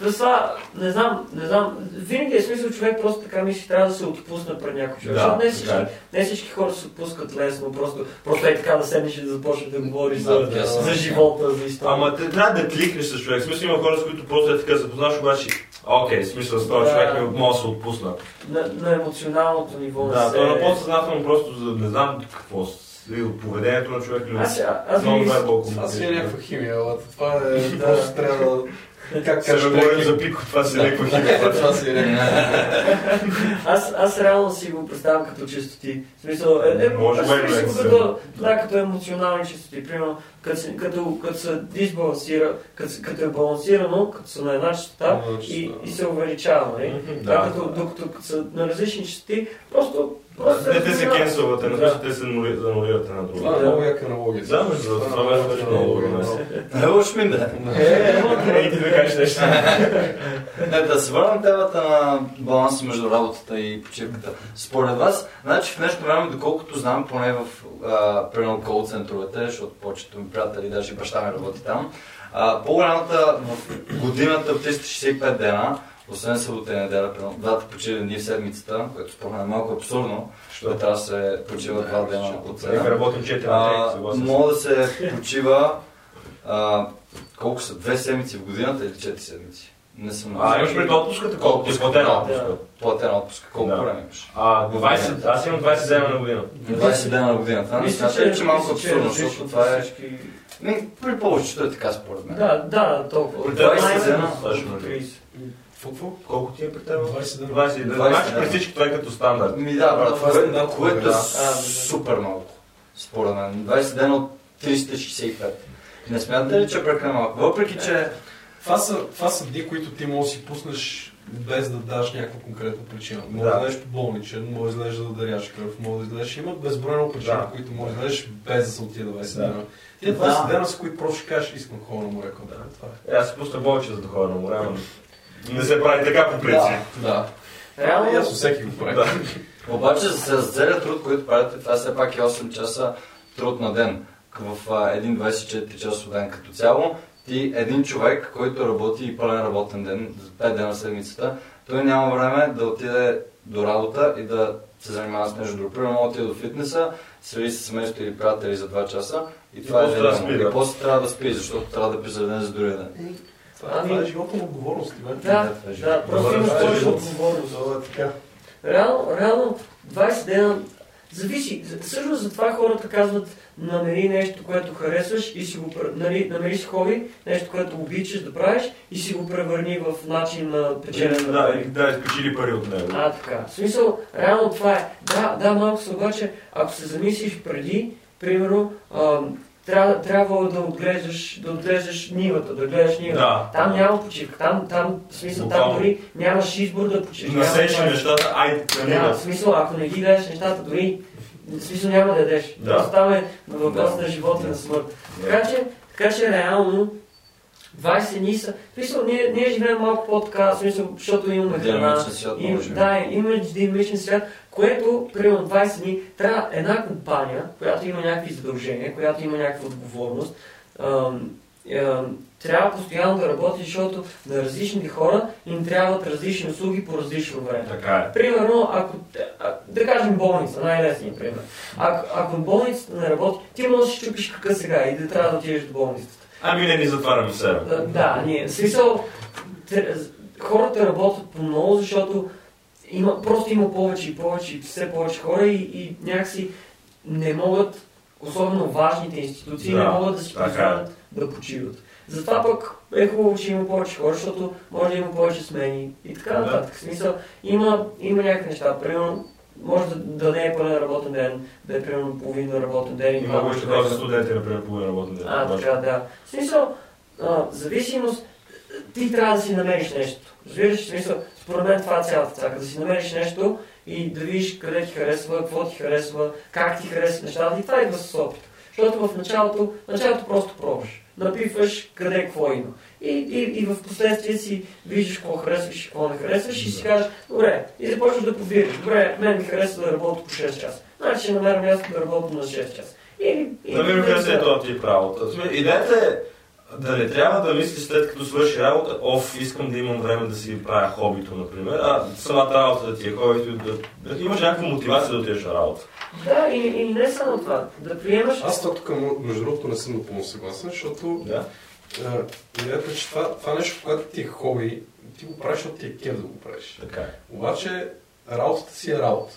Затова, не знам, не знам, винаги е смисъл човек просто така мисли, трябва да се отпусне пред някой човек. Да, не, всички, да. не всички хора се отпускат лесно, просто, просто е така да седнеш и да започнеш да говориш да, за, да, за, да, за живота, за историята. Ама те трябва да кликнеш с човек. В смисъл има хора, с които просто е така запознаш, обаче окей, смисъл с този да, човек ми мога да се отпусна. На, на емоционалното ниво. Да, се... то е на подсъзнателно просто не знам какво поведението на човек или много най-болко. Аз си е някаква химия, а това е просто трябва да... Сега говорим за пипко, това си е някаква химия. Аз реално си го представям като чистоти. В смисъл, като емоционални чистоти. Примерно, като се дисбалансира, като е балансирано, като са на една чистота и се увеличава. Докато са на различни чистоти, просто не те се кенсълвате, но те се анулират една друга. Това е много яка аналогия. Да, между това е вече много аналогия. Не лош ми да. И ти да кажеш нещо. Да се върна темата на баланса между работата и почивката. Според вас, значи в днешно време, доколкото знам, поне в примерно кол центровете, защото повечето ми приятели, даже и баща ми работи там, по-голямата в годината от триста шестдесет и пет дена, освен събота и неделя, двата почивни дни в седмицата, което според мен е малко абсурдно, защото трябва да се почива два дена от седмицата. Мога да се почива а, колко са, две седмици в годината или четири седмици? Не съм. А, имаш пред отпуската? Колко? Платен отпуска. Платен отпуска. Колко време имаш? Аз имам двайсет дена на година. двайсет дена на година. Това не смятате, че е малко абсурдно, защото това е... При повечето е така според мен. Да, да, толкова. двайсет дена, трийсет. Колко ти е при теб? двайсет и две. Значи при всички това е като стандарт. Ми да, брат, това е на което е супер малко. Според мен. двайсет дена от триста шестдесет и пет. Не смятате ли, че е прекалено малко? Въпреки, че... Това са дни, които ти може да си пуснеш без да даш някаква конкретна причина. Може да излезеш болничен, може да излезеш да даряш кръв, може да излезеш... Има безбройно причина, които може да излезеш без да се отида двайсет дена. Ти е двайсет дена, с които просто ще кажеш, искам хора на море. Аз си пусна болничен, за да хора на море. Не се прави така по принцип. Да. Реално да. Всеки го прави. Да. Обаче с целият труд, който правите, това все пак е осем часа труд на ден. В един двайсет и четири часа ден като цяло, ти един човек, който работи и пълен работен ден, пет дена в седмицата, той няма време да отиде до работа и да се занимава с нещо друго. Примерно отиде до фитнеса, свири с семейството или приятели за два часа и, и това е ден. И после трябва да спи, защото трябва да пи за ден за другия ден. Това, ами... това е живота на отговорност, бе. Да, да, да, просто имаш повече отговорност. Реално, реално, двайсет дена, зависи, всъщност затова хората казват, намери нещо, което харесваш и си го, нали, намери си хоби, нещо, което обичаш да правиш и си го превърни в начин на печене на пари. Да, да, изпечели пари от него. А, така. В смисъл, реално това е. Да, да, малко се обаче, ако се замислиш преди, примерно, ам, Трябва, трябва да отглеждаш, да отглеждаш нивата, да гледаш нивата. Да. Там няма почивка, там, там, в смисъл, там дори нямаш избор да почиваш. Насечеш нещата, ай, да няма. В смисъл, ако не ги гледаш нещата, дори в смисъл няма да ядеш. Да. Просто там е въпрос да. на живота и да. на смърт. Да. Така, че, така че реално двайсет дни са. Смисъл, ние, ние живеем малко по-така, смисъл, защото имаме храна. Им, да, имаме динамичен свят, което, примерно двайсет дни, трябва една компания, която има някакви задължения, която има някаква отговорност, ам, ам, трябва постоянно да работи, защото на различните хора им трябват различни услуги по различно време. Така е. Примерно, ако, а, да кажем болница, най-лесният пример. Ако, ако болницата не работи, ти можеш да си чупиш кака сега и да трябва да отидеш до болницата. Ами не ни затваряме все. Да, да, ние. Смисъл, хората работят по много, защото има, просто има повече и повече, все повече хора и, и някакси не могат, особено важните институции, да, не могат да си позволят да почиват. Затова пък е хубаво, че има повече хора, защото може да има повече смени и така нататък. В смисъл, има, има някакви неща. Примерно, може да, да не е пълен работен ден, да е примерно половина работен ден. Има още това за студенти, например, половина работен ден. А, така, да. В смисъл, а, зависимост, ти трябва да си намериш нещо. Разбираш, в смисъл, според мен това е цялата цака. Да си намериш нещо и да видиш къде ти харесва, какво ти харесва, как ти харесва нещата и това идва с опит. Защото в началото, началото просто пробваш. Напиваш къде какво има. И, и, и в последствие си виждаш какво харесваш и какво не харесваш и си кажеш, добре, и започваш да подбираш. Добре, мен ми харесва да работя по шест часа. Значи ще намеря място да работя на шест часа. Намирам къде се е това ти правилата. Идеята е да не трябва да мислиш след като свърши работа, оф, искам да имам време да си правя хобито, например, а самата работа да ти е хобито, да, да имаш някаква мотивация да отидеш на работа. Да, и, и не само това, да приемаш... Аз това тук, между другото, не съм напълно съгласен, защото да. а, идеята, че това, това нещо, когато ти е хоби, ти го правиш, защото ти е кеф да го правиш. Така. Обаче работата си е работа.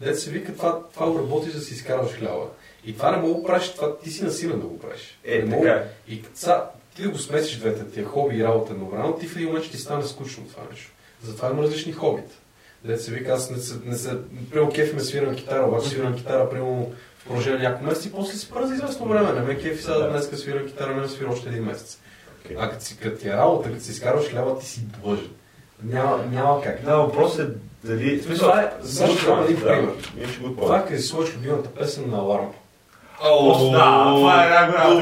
Дето се вика, това, това го работиш да си изкарваш хляба. И това не мога да правиш, това ти си насилен да го правиш. Е, не мога... И са, ти да го смесиш двете, тия хоби и работа едновременно, ти в един момент ще ти стане скучно това нещо. Затова има различни хобита. Дето се вика, аз не се... Не се прямо кефи ме свирам китара, обаче свирам китара прямо в продължение няколко месеца и после се спра за известно време. Не ме кефи сега днеска свирам китара, не ме свира още един месец. Okay. А като, си, като ти е работа, като си изкарваш хляба, ти си длъжен. Няма, няма как. Да, въпрос е дали... Това е... Защо това е един пример? Това е слушаш любимата песен на Аларма. О, да, това е една голяма...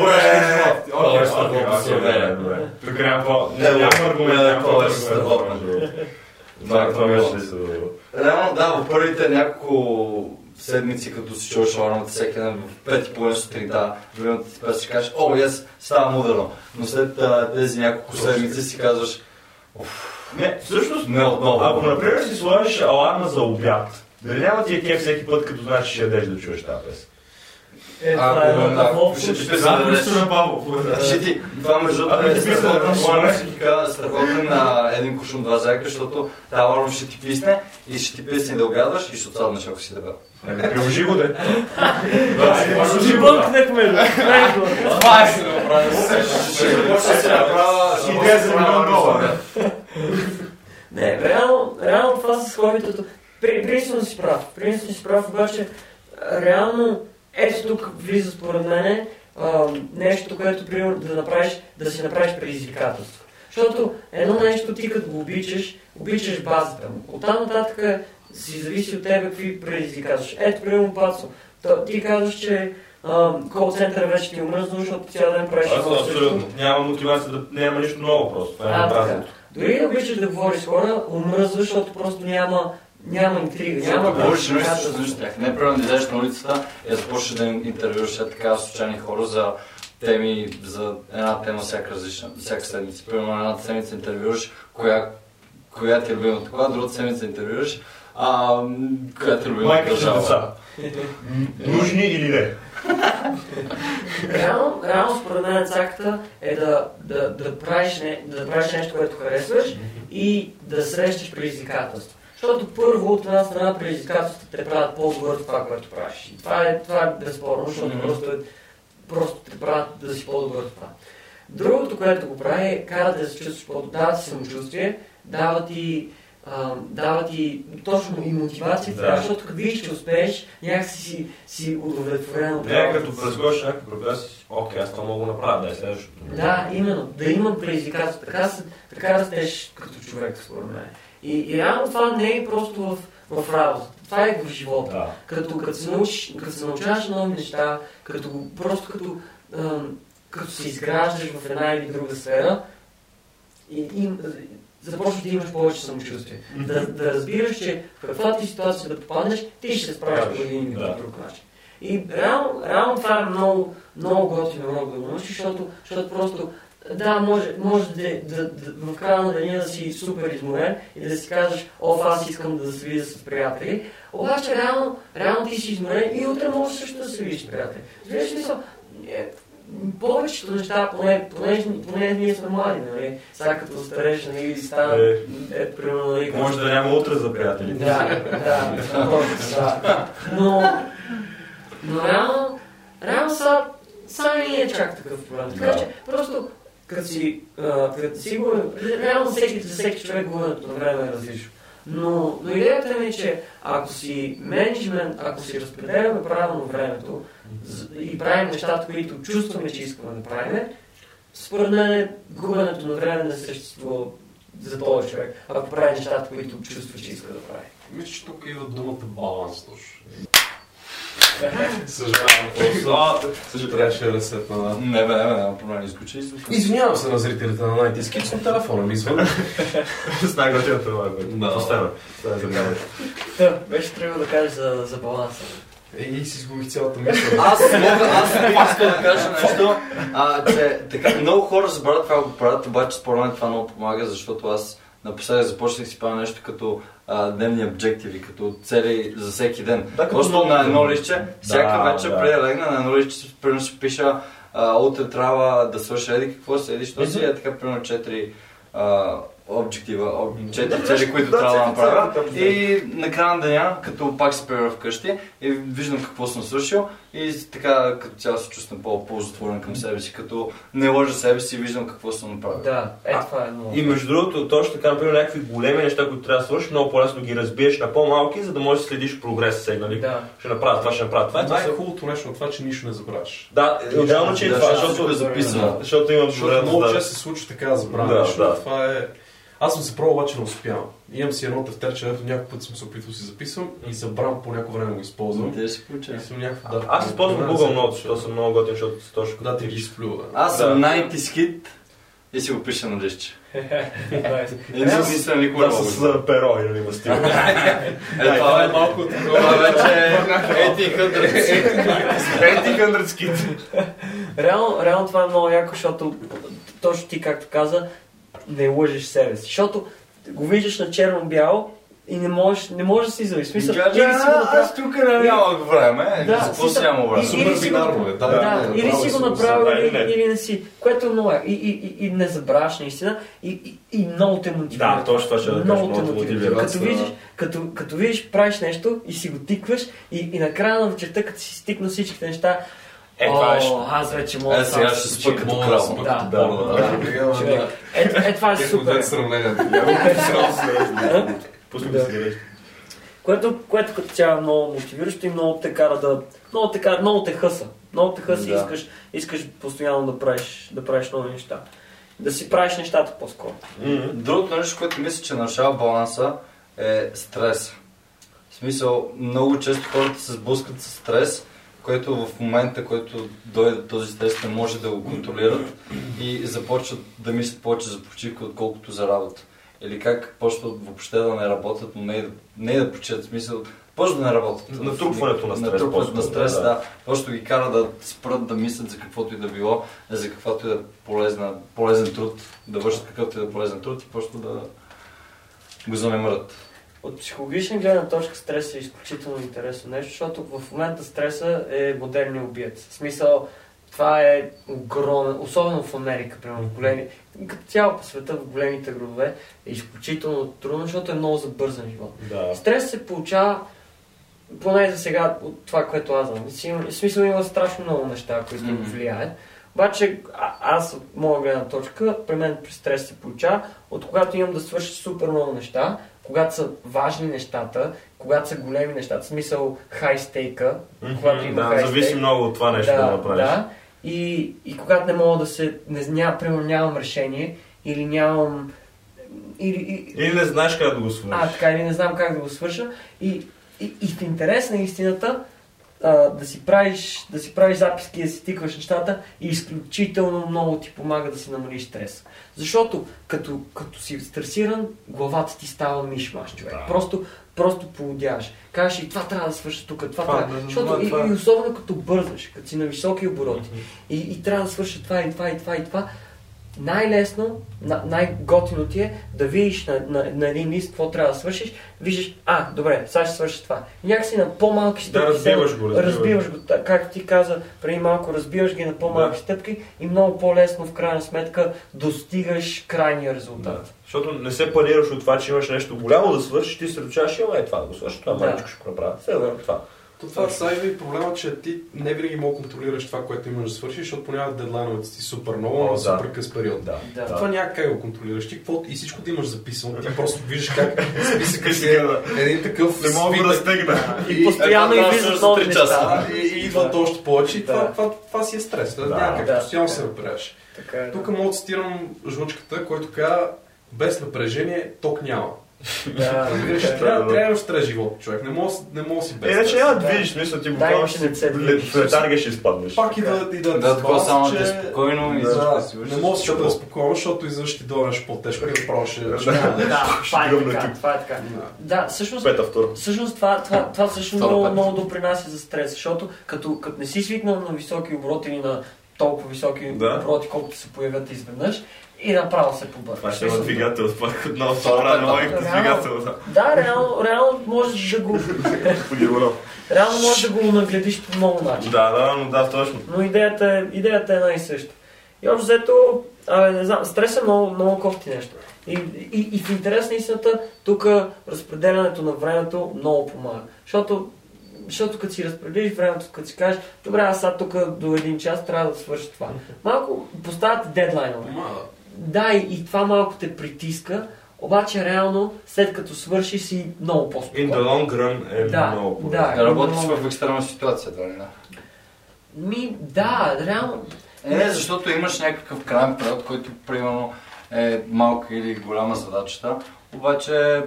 Добре! Добре! Тук няма аргумент, няма по-дъргумент. Да, това беше да се добро. Реално да, в първите няколко седмици, като си чуваш Алармата всеки ден в пет и половина сутринта, любимата ти песен ще кажеш, о, ес, става модерно. Но след тези няколко седмици си казваш... Не, всъщност не отново. Ако, например, си сложиш аларма за обяд, дали няма ти е кеф всеки път, като знаеш, че ще ядеш да чуеш тази песен? Е, това е на Бобов. Ще ти на Бобов. Ще ти, това между страхотен на един кушон два зайка, защото тази аларма ще ти писне и ще ти песни да обядваш и ще отсаднеш, ако си дебел. Приложи го, де. Ще бънкнете ме, да. Това е си да направя. Ще се направя с десет милиона долара. Не, реално, реално това с хобитото, принципно си прав, принципно си прав, обаче реално ето тук влиза според мене а, нещо, което примерно да направиш, да си направиш предизвикателство. Защото едно нещо ти като го обичаш, обичаш базата му. Оттам нататък си зависи от тебе какви предизвикателства. Ето примерно Пацо, ти казваш, че кол-центъра вече ти умръзно, защото цял ден правиш... Аз абсолютно, няма мотивация да няма нищо ново просто, това е базата. Дори да обичаш да говориш с хора, умръзва, защото просто няма, няма интрига, няма... Говориш нещо различно тях. Не, примерно да излезеш на улицата и да започнеш да интервюваш така случайни хора за теми, за една тема всяка различна, всяка седмица. Примерно едната седмица интервюваш коя, коя ти е любимата кола, другата седмица интервюваш коя ти е любимата държава. Нужни или не? Реално, реално според мен цаката е да, да, да, правиш не, да правиш нещо, което харесваш и да срещаш предизвикателство. Защото първо от една страна предизвикателствата те правят по-добър от това, което правиш. И това е, това е безспорно, защото mm-hmm. просто, просто те правят да си по-добър от това. Другото, което го прави е кара да се чувстваш по-добър, дава ти самочувствие, дава ти... дава ти точно и мотивация, да. Защото като видиш, че успееш, някакси си, си удовлетворен. Да, като прескочиш някакъв проблем, си, окей, аз това мога да направя, да е следващото. Да, именно, да има предизвикателство, така, така растеш като човек, според мен. И, и реално това не е просто в, в работа, това е в живота. Да. Като, като, се научиш, като се научаваш нови неща, като, просто като, като се изграждаш в една или друга сфера, и, и, започваш да имаш повече самочувствие. Да, да разбираш, че в каква ти ситуация да попаднеш, ти ще се справиш по един или друг начин. И реално, реално това е много, много готино, много да го научиш, защото, защото просто да, може, може да, да, да, в края на деня да си супер изморен и да си кажеш, о, аз искам да се видя с приятели, обаче реално, реално ти си изморен и утре можеш също да се видиш с приятели. Знаеш ли са? Повечето неща, поне, поне, поне ние сме млади, нали? Сега като стареш, нали, и стана... Е, е, примерно, нали, като... Може да няма утре за приятели. Да, да, да. Но... Но реално... Реално са... Сами не е чак такъв проблем. Така че, просто... Като си... Като си го... Реално всеки, всеки човек говоренето на време е различно. Но, но идеята ми е, че ако си менеджмент, ако си разпределяме правилно времето и правим нещата, които чувстваме, че искаме да правим, според мен губенето на време не съществува за този човек, ако прави нещата, които чувства, че иска да прави. Мисля, че тук идва думата баланс точно. Съжалявам. Трябваше да се пада. Не, не, не, няма проблем, изключи. Извинявам се на зрителите на найнтис Kids, но телефона ми извън. С най-готината това е. Поставя. Беше трябва да кажеш за баланса. И си изгубих цялата мисъл. Аз мога, аз мога да кажа нещо, а, че така, много хора разбират това го правят, обаче според мен това много помага, защото аз напоследък започнах си правя нещо като а, дневни обективи, като цели за всеки ден. Да, просто на едно листче, всяка да, вечер да. преди легна на едно листче, примерно ще пиша а, утре трябва да свърша еди какво се еди, що си е така примерно четири а, обектива, четири цели, които да, трябва да направя. Да. И накрая на деня, като пак се превърна вкъщи и виждам какво съм свършил и така като цяло се чувствам по-ползотворен към себе си, като не лъжа себе си и виждам какво съм направил. Да, е а, това е много. И между другото, точно така, например, някакви големи неща, които трябва да свършиш, много по-лесно ги разбиеш на по-малки, за да можеш да следиш прогрес сега, нали? Да. Ще направя това, ще направя това. Това е хубавото нещо от това, че нищо не забравяш. Да, отделно, че да, това, защото записва. Защото имам много често се случва така забравя. Това е. Аз съм се пробвал, обаче не успявам. Имам си едно тефтерче, няколко пъти съм се опитвал да си записвам и забрам по някое време го използвам. Те се получава. Да, аз използвам Google Notes, защото съм много готин, защото се точно да ти ги сплюва. Аз съм найнтис Kid и си го пиша на листче. Не съм мислен никога. Да, с перо или има стил. Това е малко от това вече осемстотин Kid. Реално това е много яко, защото точно ти, както каза, не лъжиш себе си, защото го виждаш на черно-бяло и не можеш, не можеш да си извадиш. Смисъл, да, или си го направиш тук на нямах време, да, какво си няма време. Супер бинарно е. Да, да, или си го направил, или, или не си. Което е много е. И, и, и не забравяш наистина и, и, и много те мотивира. Да, точно това ще да кажеш, много те мотивира. Като видиш, като, като видиш, правиш нещо и си го тикваш и, и накрая на вечерта, като си стикна всичките неща, е, това е. Аз вече мога да се сега ще спък като крал. Да, да. Е, това е супер. Пускаме си греш. Което като цяло е много мотивиращо и много те кара да... Много те хъса. Много те хъса и искаш постоянно да правиш нови неща. Да си правиш нещата по-скоро. Другото нещо, което мисля, че нарушава баланса е стрес. В смисъл, много често хората се сблъскат с стрес, което в момента, който дойде този стрес, не може да го контролират и започват да мислят повече за почивка, отколкото за работа. Или как почват въобще да не работят, но не, не да почиват, в смисъл, почват да не работят. Натрупването на стрес. Натрупването на стрес, да. да. Просто ги кара да спрат да мислят за каквото и да било, за каквото и да полезна, полезен труд, да вършат какъвто и да полезен труд и почват да го занемрат. От психологична гледна точка стресът е изключително интересно нещо, защото в момента стресът е модерния убиец. В смисъл, това е огромен, особено в Америка, примерно, големи, като цяло по света, в големите градове е изключително трудно, защото е много забързан живот. Да. Стрес се получава поне за сега от това, което аз знам. В смисъл, има страшно много неща, които mm-hmm. влияят. Обаче аз от моя гледна точка, при мен при стрес се получава, от когато имам да свърша супер много неща, когато са важни нещата, когато са големи нещата, в смисъл хай-стейка, mm-hmm, когато има да, хай-стейк. Зависи много от това нещо да, да направиш. Да, и, и когато не мога да се, не, ня, примерно нямам решение или нямам... Или, и, или не знаеш как да го свършиш. А, така, или не знам как да го свърша. И, и, и в интерес на истината, а, да, си правиш, да си правиш записки, да си тикваш нещата и изключително много ти помага да си намалиш стрес. Защото като, като си стресиран, главата ти става миш-маш, човек. Да. Просто, просто полудяваш. Кажеш и това трябва да свърша тук, това, това трябва. Защото и, това... и особено като бързаш, като си на високи обороти mm-hmm. и, и трябва да свърша това и това и това и това, най-лесно, на, най-готино ти е да видиш на, на, на един лист какво трябва да свършиш, виждаш, а, добре, сега ще свършиш това. Някакси на по-малки стъпки. Да, разбиваш го, разбиваш. разбиваш го. Както ти каза преди малко, разбиваш ги на по-малки да. стъпки и много по-лесно в крайна сметка достигаш крайния резултат. Да. Защото не се планираш от това, че имаш нещо голямо да свършиш, ти се ръчаш, ама е това да го свършиш, това да. маличко ще го направя. Сега да това. То това са и проблема, че ти не винаги мога да контролираш това, което имаш да свършиш, защото понякога дедлайновете си супер много, но супер къс период. Да, да. Това няма как го контролираш. Ти какво и всичко ти имаш записано. Ти просто виждаш как списъка си е един такъв. Не мога да стегна. И постоянно и виждаш три часа. И идват още повече. И това си е стрес. Няма как постоянно се напрягаш. Тук мога да цитирам жлъчката, който казва, без напрежение ток няма. Да, трябва още трябва живот, човек. Не мога да си без. Иначе няма да видиш, мисля, ти буквално летарга ще изпаднеш. Пак и да да такова само да е спокойно и да си върши. Не мога да бъде спокойно, защото изведнъж ще дойдеш по-тежко и да пробваш. Да, това е така. Да, всъщност това всъщност много допринася за стрес, защото като не си свикнал на високи обороти или на толкова високи обороти, колкото се появят изведнъж, и направо се побъркаш. Това ще има двигател, пак отново стара новинка с двигател. Да, реално можеш да го... Реално можеш да го нагледиш по много начин. Да, да, но да, точно. Но идеята е една и съща. И общо взето, не знам, стрес е много кофти нещо. И в интерес на истината, тук разпределянето на времето много помага. Защото Защото като си разпределиш времето, като си кажеш, добре, аз сега тук до един час трябва да свърши това. Малко поставяте дедлайна. Да, и, и това малко те притиска, обаче реално след като свършиш си много по-спокойно. In the long run е да, много по-добре. Да, да, работиш много... в екстрема ситуация, да ли? Ми, да, реално... Не, защото имаш някакъв крайен период, който примерно е малка или голяма задачата, обаче...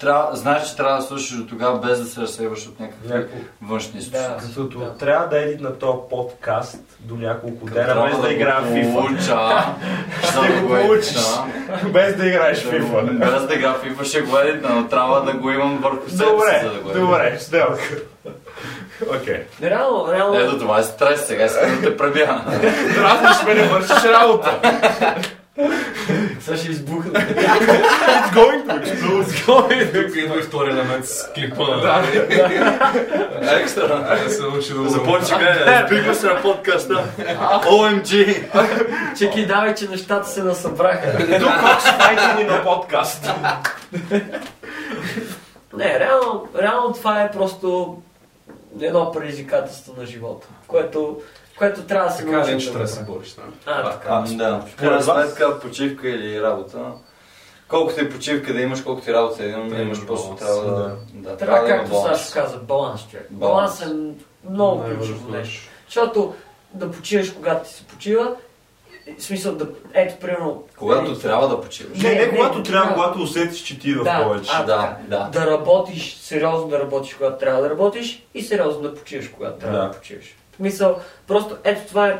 Трябва, знаеш, че трябва да свършиш до тогава, без да се разсейваш от някакви Няко... външни източници. Да, да. Трябва да едит на този подкаст до няколко дена, без да, да играеш FIFA. Ще го получиш, без да играеш FIFA. Без да игра FIFA ще го едит, но трябва да го имам върху себе си, за да го едит. Добре, сделка. Окей. Ето това е стрес, сега искам да те пребя. Дразниш ме, не вършиш работа. Сега ще избухна. It's going to explode. It's going to explode. Едно и втори елемент с клипа. Да. Екстра. Започи гледа. Сбихва се на подкаста. о ем джи. Чеки, давай, че нещата се насъбраха. Тук спайте ни на подкаст. Не, реално това е просто едно предизвикателство на живота, което... което трябва да се може да бъде. Така трябва да се бориш. А, така. Да. Поред сметка, почивка или работа. Колкото и почивка да имаш, колкото и работа да имаш, просто трябва да... Да, трябва както Сашо каза, баланс, човек. Баланс е много ключово нещо. Защото да почиваш, когато ти се почива, в смисъл да... Ето, примерно... Когато трябва да почиваш. Не, не когато трябва, когато усетиш, че ти е в повече. Да работиш, сериозно да работиш, когато трябва да работиш и сериозно да почиваш, когато трябва да почиваш. Мисъл, просто ето това е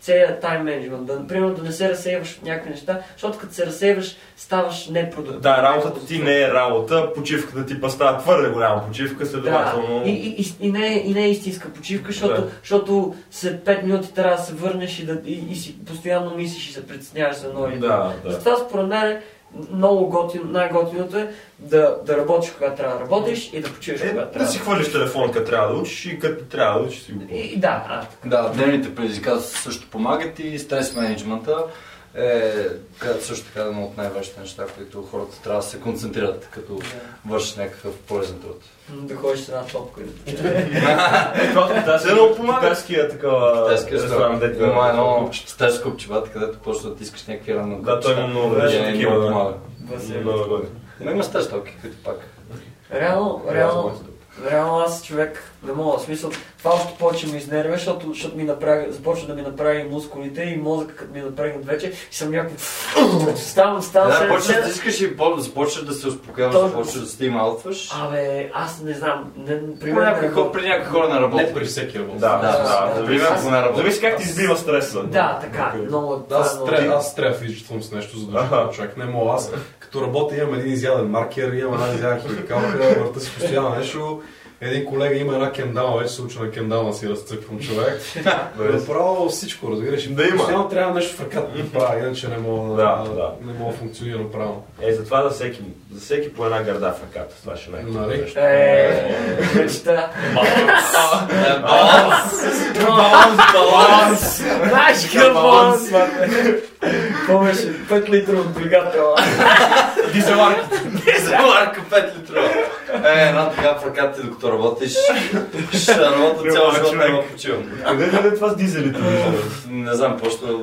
целият тайм менеджмент. Да, например, да не се разсейваш от някакви неща, защото като се разсейваш, ставаш непродуктивен. Да, работата ти не е работа, почивката ти па става твърде голяма почивка, следователно... Да, и, и, и, не, и не е истинска почивка, защото, да. защото след пет минути трябва да се върнеш и, да, и, и си постоянно мислиш и се притесняваш за нови. Да, да. Затова според мен много готино, най-готиното е да, да работиш когато трябва да работиш и да почиваш е, когато трябва да работиш. Да си хвърлиш телефон като трябва да учиш и като трябва да учиш си го помниш. Да, да, дневните предизвикателства също помагат и стрес менеджмента е също така едно от най-важните неща, които хората трябва да се концентрират, като вършиш някакъв полезен труд. Да ходиш с една топка и да почиваш. Китайския такава ресторант, дето има едно китайско купчебата, където почва да тискаш някакви рано купчета. Да, той има много вече такива. Има стрес топки, които пак. Реално аз човек не мога, в смисъл, това още повече ме изнервя, защото, защото ми направи, започва да ми направи мускулите и мозъка като ми напрегнат вече и съм някакво... Ставам, ставам... Да, почваш да искаш и започваш да се успокояваш, започваш да се ималтваш. Абе, аз не знам... При някакви хора не работи. Не при всеки работи. Да, да, да. Зависи как ти избива стреса. Да, така, много... Аз трябва да физичествам с нещо, за да човек не мога. Аз като работя имам един изяден маркер, имам една изядена химикалка, върта си постоянно нещо. Един колега има една кендама, вече се учи на кендама си разцепвам човек. Направо всичко, разбираш. Да има. Постоянно трябва нещо в ръката да правя, иначе не мога да функционира правилно. Е, затова за всеки по една гърда в ръката. Това ще най-хубаво нещо. Еее, мечта. Баланс. Баланс. Баланс, баланс. Нашка баланс. Повече пет литра от двигател. Дизеларка. Дизеларка пет литра. Е, една така в ръката ти, докато работиш, ще работя цял живот, не го почивам. Къде да това с дизелите? Не знам, просто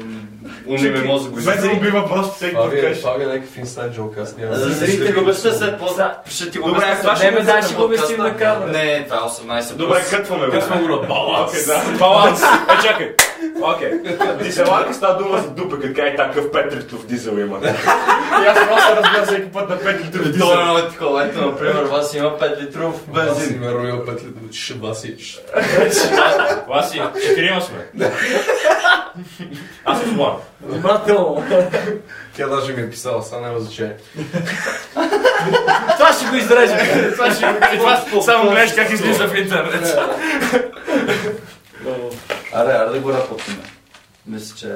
умни ме мозък го изглежда. Ве се убива просто всеки подкаш. Това е някакъв инстайн джок, аз няма. Ще ти го обясня след по-за. Ще ти го обясня след по-за. Не, бе, дай ще го обясня на камера. Не, това е осемнайсет. Добре, кътваме. Кътваме го на баланс. Баланс. Е, чакай. Окей. Дизеларка става дума за дупе, като кай такъв пет литров дизел има. И аз просто разбира всеки път на пет литров дизел. Това е много такова. Ето, например, вас има пет литров бензин. Аз има пет литров, че шебаси и че. Васи, четирима сме. Аз съм Ван. Добрател. Тя даже ми е писала, сега няма значение. Това ще го изрежем. Това ще го... Само гледаш как излиза в интернет. Аре, аре да го рапотиме. Мисля, че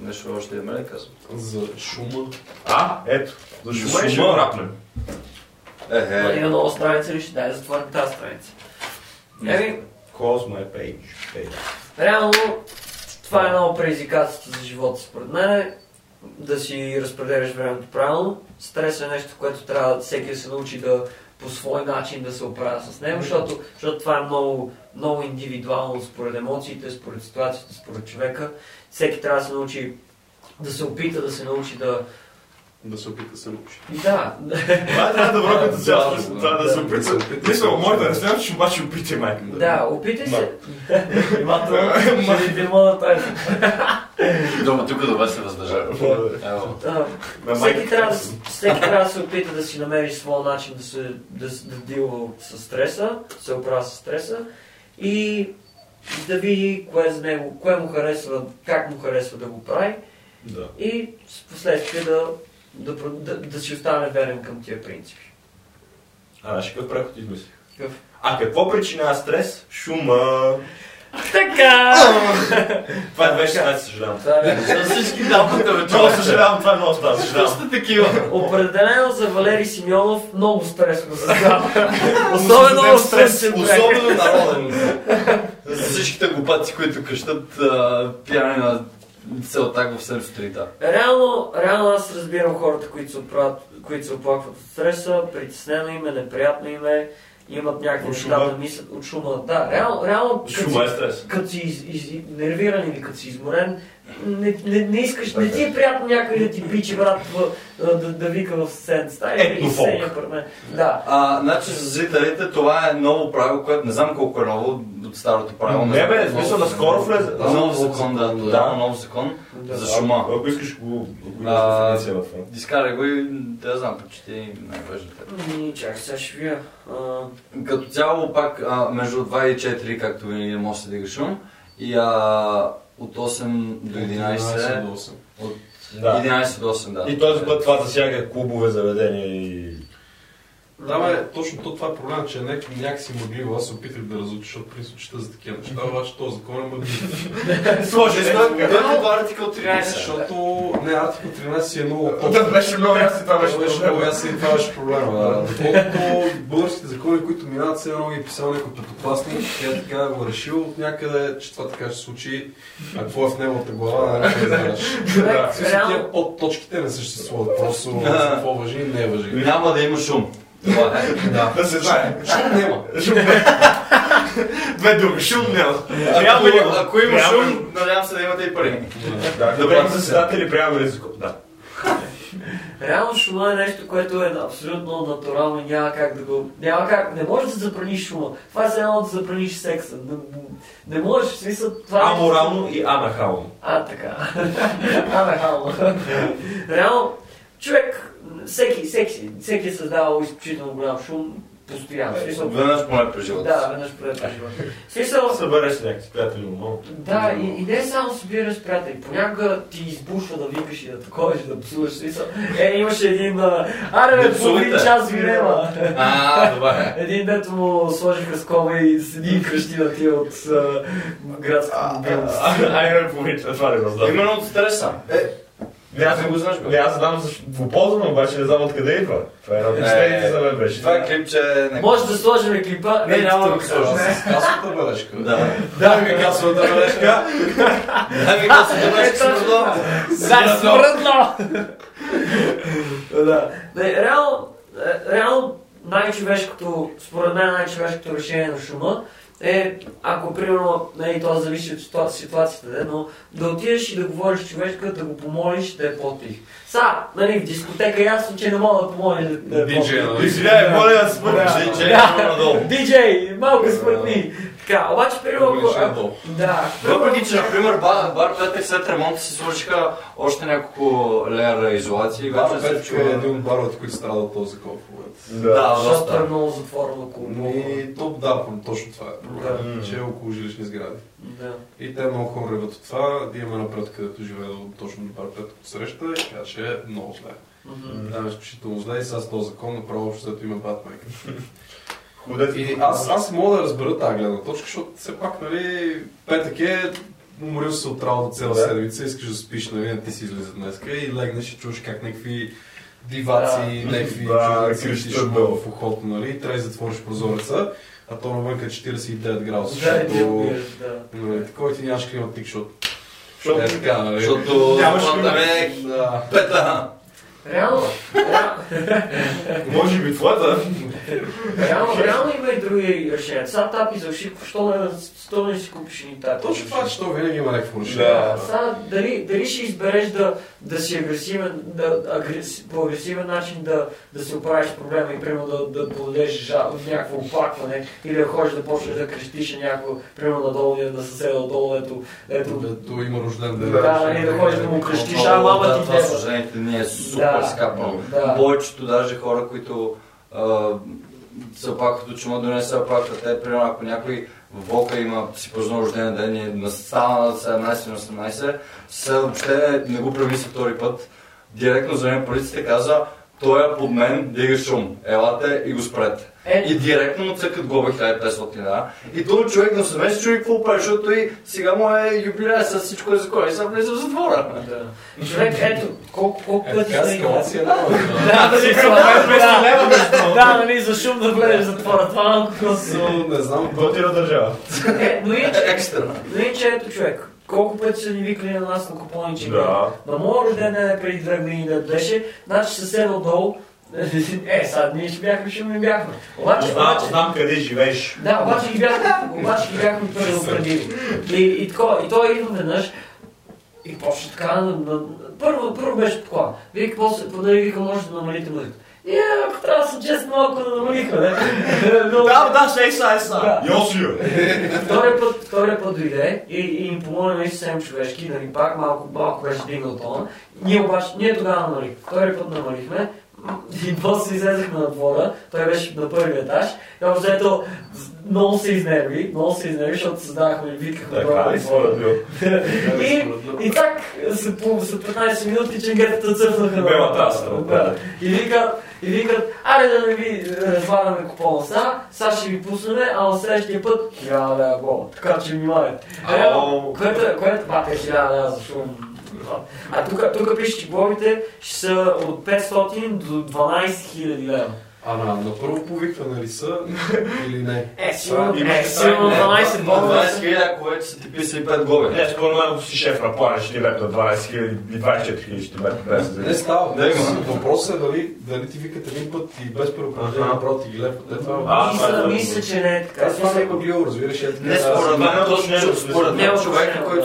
нещо още има ли казвам. За шума. А, ето. За шума и ще го рапнем. Ехе. Има нова страница ли ще дай затворим тази страница? Еми... Close my page. Реално, това е много предизвикателство за живота според мен. Да си разпределяш времето правилно. Стрес е нещо, което трябва всеки да се научи да по свой начин да се оправя с него, защото, защото това е много, много индивидуално според емоциите, според ситуацията, според човека. Всеки трябва да се научи да се опита, да се научи да... Да се опита да се научи. Да. Това е най-добро като цяло. Да, да се опита. Мисля, може да не сме, че обаче опитай майка. Да, опитай се. Внимателно, ще ви димона тази. Дома тук добре се въздържа. Всеки трябва да се опита да си намериш своя начин да се дилва с стреса, да се оправя с стреса и да види кое за него, кое му харесва, как му харесва да го прави и в последствие да си остане верен към тия принципи. А, ще какъв преход измислих? А какво причинява стрес? Шума! Така! Това е две хиляди и шестнадесета, съжалявам. За всички дамата вече. Това съжалявам, това е много става, съжалявам. Просто такива. Определено за Валери Симеонов много стресно създава. Особено много стресен човек. Особено народен. За всичките глупаци, които крещат пияни на целта в седем сутринта. Реално, реално аз разбирам хората, които се оплакват от стреса. Притеснено им е, неприятно им е. Имат някакви неща да мислят от шума. Да, реално, реално шума е стрес. Като си из, из, нервиран или като си изморен, не, не, не искаш, okay. Не ти е приятно някой да ти бичи брат в, да, да вика в сцената. Етнофолк. Да. А, значи за зрителите това е ново правило, което не знам колко е ново от старото правило. Не бе, смисъл наскоро влезе. Нов закон, да, да, нов закон за шума. Ако искаш го обвиняваш. Изкарай го и да знам, почти най-важната. Чакай, сега ще вия. Като цяло пак между два и четири, както винаги може да дига шум. И от осем до единадесет, от единадесет до осем, да. И този път това засяга клубове, заведения и... Да, бе, точно това е проблема, че е някакси мъгливо. Аз се опитах да разуча, защото присъчета за такива неща, обаче този закон е мъгливо. Сложи, знам, гледам артикъл тринадесет, защото... Не, артикъл тринадесет е много... Да, беше много ясно и това беше проблема. Доколкото българските закони, които минават, все едно ги е писал някой петокласник, тя така го решил от някъде, че това така ще случи, а какво е в неговата глава, не знаеш. Тия подточките не съществуват, просто какво важи и не важи. Няма да има шум. Това е, да. Да се знае. Шум няма. Шум няма. Две думи, шум няма. Ако има шум, надявам се да имате и пари. Добре, заседатели, приема ризик. Да. Реално шума е нещо, което е абсолютно натурално, няма как да го... Няма как, не можеш да забраниш шума. Това е едно да забраниш секса. Не, не можеш, в смисъл това... Аморално и анахално. А, така. Анахално. Реално, човек... Всеки, всеки, всеки е създавал изключително голям шум, постоянно. Веднъж поне през живота. Да, веднъж поне през живота. Събереш се някакви приятели много. Да, и, и не само събираш приятели. Понякога ти избушва да викаш и да таковеш, да псуваш. Е, имаше един... Аре, бе, половин час вирема. А, добре. Един дето му сложиха с кома и седи и кръщи на тия от градската мобилност. Аре, бе, половин час, това не го знам. Именно от стреса. Не, аз не го знаш, бе. Не, аз знам го ползвам, обаче не знам откъде идва. Това е едно впечатление за мен беше. Това е клипче... Може да сложим клипа? Не, няма да го сложим. С касовата бележка. Да. Дай ми касовата бележка. Дай ми касовата бележка. Смърдно. Смърдно. Реално най-човешкото, според мен най-човешкото решение на шума е, ако примерно, нали, това зависи от ситуацията, но да отидеш и да говориш с човечка, да го помолиш, да е по-тих. Са, нали, в дискотека ясно, че не мога да помоля да е по-тих. Диджей, моля да спъртиш, диджей, надолу. Диджей, малко спъртни. Така, обаче първо... Ако... Да. Въпреки, че, например, бар, бар петък след ремонта си сложиха още няколко леера изолации. Бар петък е чува... един от баровете, които страда този заколко. Да, да, защото е много затворено около много. И топ, да, точно това е проблем, да. Че е около жилищни сгради. Да. И те много хора реват от това, да имаме напред, където живее точно до бар петък посреща, така че е много зле. Mm-hmm. Там е изключително зле и сега с този закон направо обществото има батмайка. И аз, аз мога да разбера тази гледна точка, защото все пак, нали, петък е, уморил се от работа цяла седмица, искаш да спиш, нали, не ти си излиза днеска и легнеш и чуеш как някакви диваци, някакви чуждаци шума в ухото, нали, и трябва да затвориш прозореца, а то навънка е четиридесет и девет градуса, защото, нали, такова ти нямаш климатик, защото, защото е така, нали, защото плантаме пета. Реално, може би това да. Реално има и други решения. Сега тапи за шик, защо не си купиш ни тапи? Точно това, защото винаги има някакво решение. Сега дали ще избереш да си по агресивен начин да се оправиш проблема и примерно да подадеш някакво оплакване или да ходиш да почнеш да крещиш някакво, примерно надолу и да съседа отдолу, ето... Ето има рожден ден. Да, и да ходиш да му крещиш, а мама ти не е супер. Скапано. Да. Повечето даже хора, които а, са пак като чума донеса пак, те, примерно, ако някой в Волка има си празно рожден ден и настава на седемнайсет на осемнайсет, са въобще не го премисля втори път. Директно за мен полицията каза, той е под мен, дига шум, елате и го спрете. Е. И директно му цъкат глоба хиляда и петстотин лева. И този човек на съвмен се чуи какво прави, защото и сега му е юбилей с всичко е закон и сега влиза в затвора. Да. Човек, ето, колко, колко е, пъти ще има. Да, да си хиляда и петстотин лева бездно. Да, нали, за шум да влезеш в затвора, това малко късно. Не знам, готина държава. Но и че ето човек. Колко пъти са ни викали на нас на купоничи? Да. На моя рожден ден преди две години да беше, значи съседа отдолу. Е, сега ние ще бяхме, ще ми бяхме. Обаче, знам, обаче, знам къде живееш. Да, обаче ги бяхме, обаче ги бяхме предупредили. И, и, и той идва веднъж и почна така. На, на, първо, първо беше такова. Вика, после подаде вика, може да намалите музиката. И ако трябва да съм честен, малко да намалиха, не? Да, да, ще и са, и са. Йосио! Втория път дойде и им помогна и съвсем човешки, нали пак малко беше дигнал тона. Ние обаче, ние тогава намалихме. Втория път намалихме и после излезахме на двора, той беше на първи етаж. И обзето много се изнерви, много се изнерви, защото създавахме и виткахме това на двора. И так, след петнайсет минути ченгетата цъфнаха на двора. И вика, И викат, аре да не ви разваляме купона сега, сега ще ви пуснем, а на следващия път хиляда лева глоба. Така че внимавайте. Което бата е хиляда лева за шум. А тук пише, че глобите ще са от петстотин до дванайсет хиляди лева. А на, на първо повикване ли са или не? Е, сигурно дванайсет хиляди, ако вече са ти писали пет глоби. Не, скоро много си шефра, плана ще ти бе на дванайсет хиляди, двайсет и четири хиляди ще ти бе на двайсет хиляди. Не става, не има. Въпросът е дали ти викат един път и без предупреждение напроти ги лепат. Мисля, че не е така. Това не е глео, разбираш. Не, според мен точно е.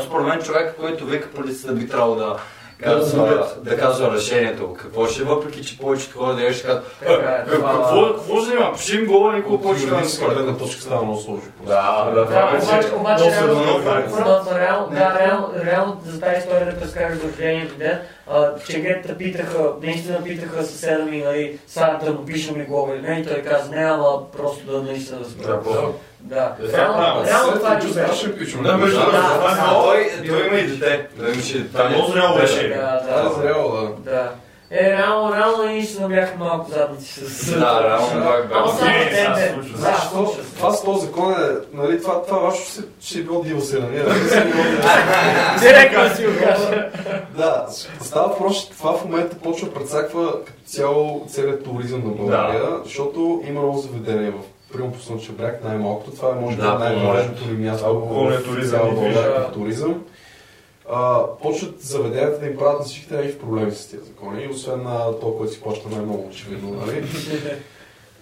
Според мен човек, който вика полицията би трябвало да... Казва, да казва решението. Какво ще е, въпреки че повечето хора да ще казват какво ще има? Пишим гола, никога повече да не според на точка става много сложно. Да, да, да. Реално за тази история да разкажа за рождението ден, че грета питаха, наистина питаха съседа ми, нали, сега да му пишем ли гола или не, и той каза, не, ама просто да наистина да според. Да, реално това е чувстваше пичуме. Да, между той има и дете. Да, много зряло беше. Да, зряло, да. Е, реално, реално ние ще набяхме малко задници с... Да, реално бях бях. Защо? Това с този закон е, нали, това вашето ще е било дивосена. Директно си го кажа. Да, става въпрос, това в момента почва прецаква цяло целият туризъм на България, защото има много заведения в Примерно по Слънчев бряг най-малкото, това е може би да, най-морежното ли място в цяла България като туризъм. А, почват заведенията да им правят на всичките някакви проблеми с тези закони, освен на толкова си плаща най-много очевидно, нали?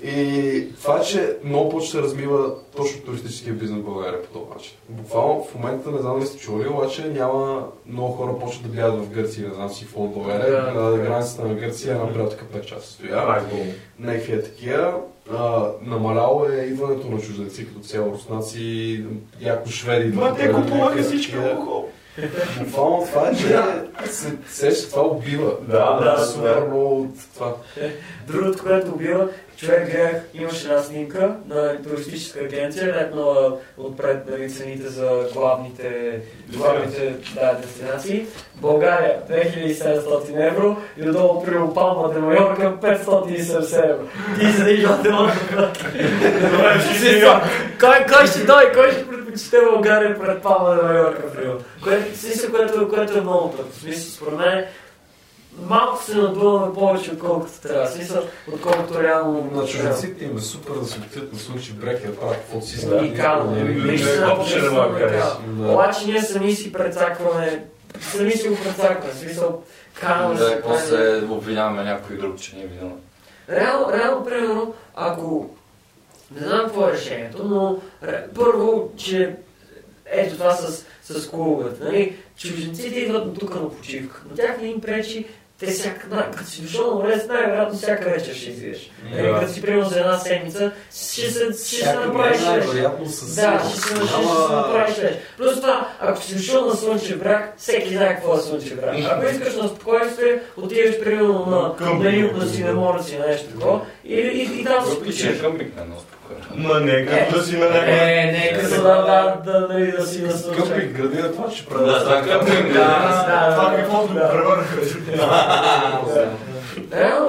И това, че много повече се развива точно туристическия бизнес в България по този начин. Буквално в момента, не знам дали сте чули, обаче няма много хора почват да гледат в Гърция, не знам си какво от България. На границата на Гърция една приятелка пет часа стоя. Някакви е такива. Намаляло е идването на чужденци като цяло, руснаци, яко шведи. Това те купуваха всички алкохол. Буквално това е, че сеща това убива. Да, да, супер много от това. Другото, което убива, човек гледах, имаше една снимка на туристическа агенция, лепнала отпред нали, цените за главните, главните да, дестинации. България две хиляди и седемстотин евро и отдолу при Палма де Майорка петстотин и седемдесет евро. Ти седиш на телата. Кой ще дой, кой ще предпочита България пред Палма де Майорка? Смисъл, което е много трудно. Смисъл, според мен, малко се надуваме повече, отколкото трябва. Смисъл, отколкото реално... На чужденците им е супер да се отидат на случай брек и да правят каквото си знаят. Уникално. Обаче ние сами си прецакваме... Сами си го прецакваме. Смисъл, канаме се... Да, и после обвиняваме някой друг, че не е виновен. Реално, примерно, ако... Не знам какво е решението, но... Първо, че... Ето това с... с клубовете, нали? Чужденците идват до тук на почивка. На тях не им пречи, те всяка, на, като си дошъл на морец, най-вероятно всяка вечер ще излизаш. Yeah. Като си приемал за една седмица, ще се направиш вечер. Да, ще се направиш вечер. Плюс това, ако си дошъл на слънчев бряг, всеки знае какво е слънчев бряг. Ако искаш на спокойствие, отиваш примерно на Данил, да си на морец и на нещо такова и там се почиваш. Ма не, като да си на някакъв... Е, нека се да да си на случай. Къпик, гради на това, че правя. Да, къпик, да. Това каквото превърнаха.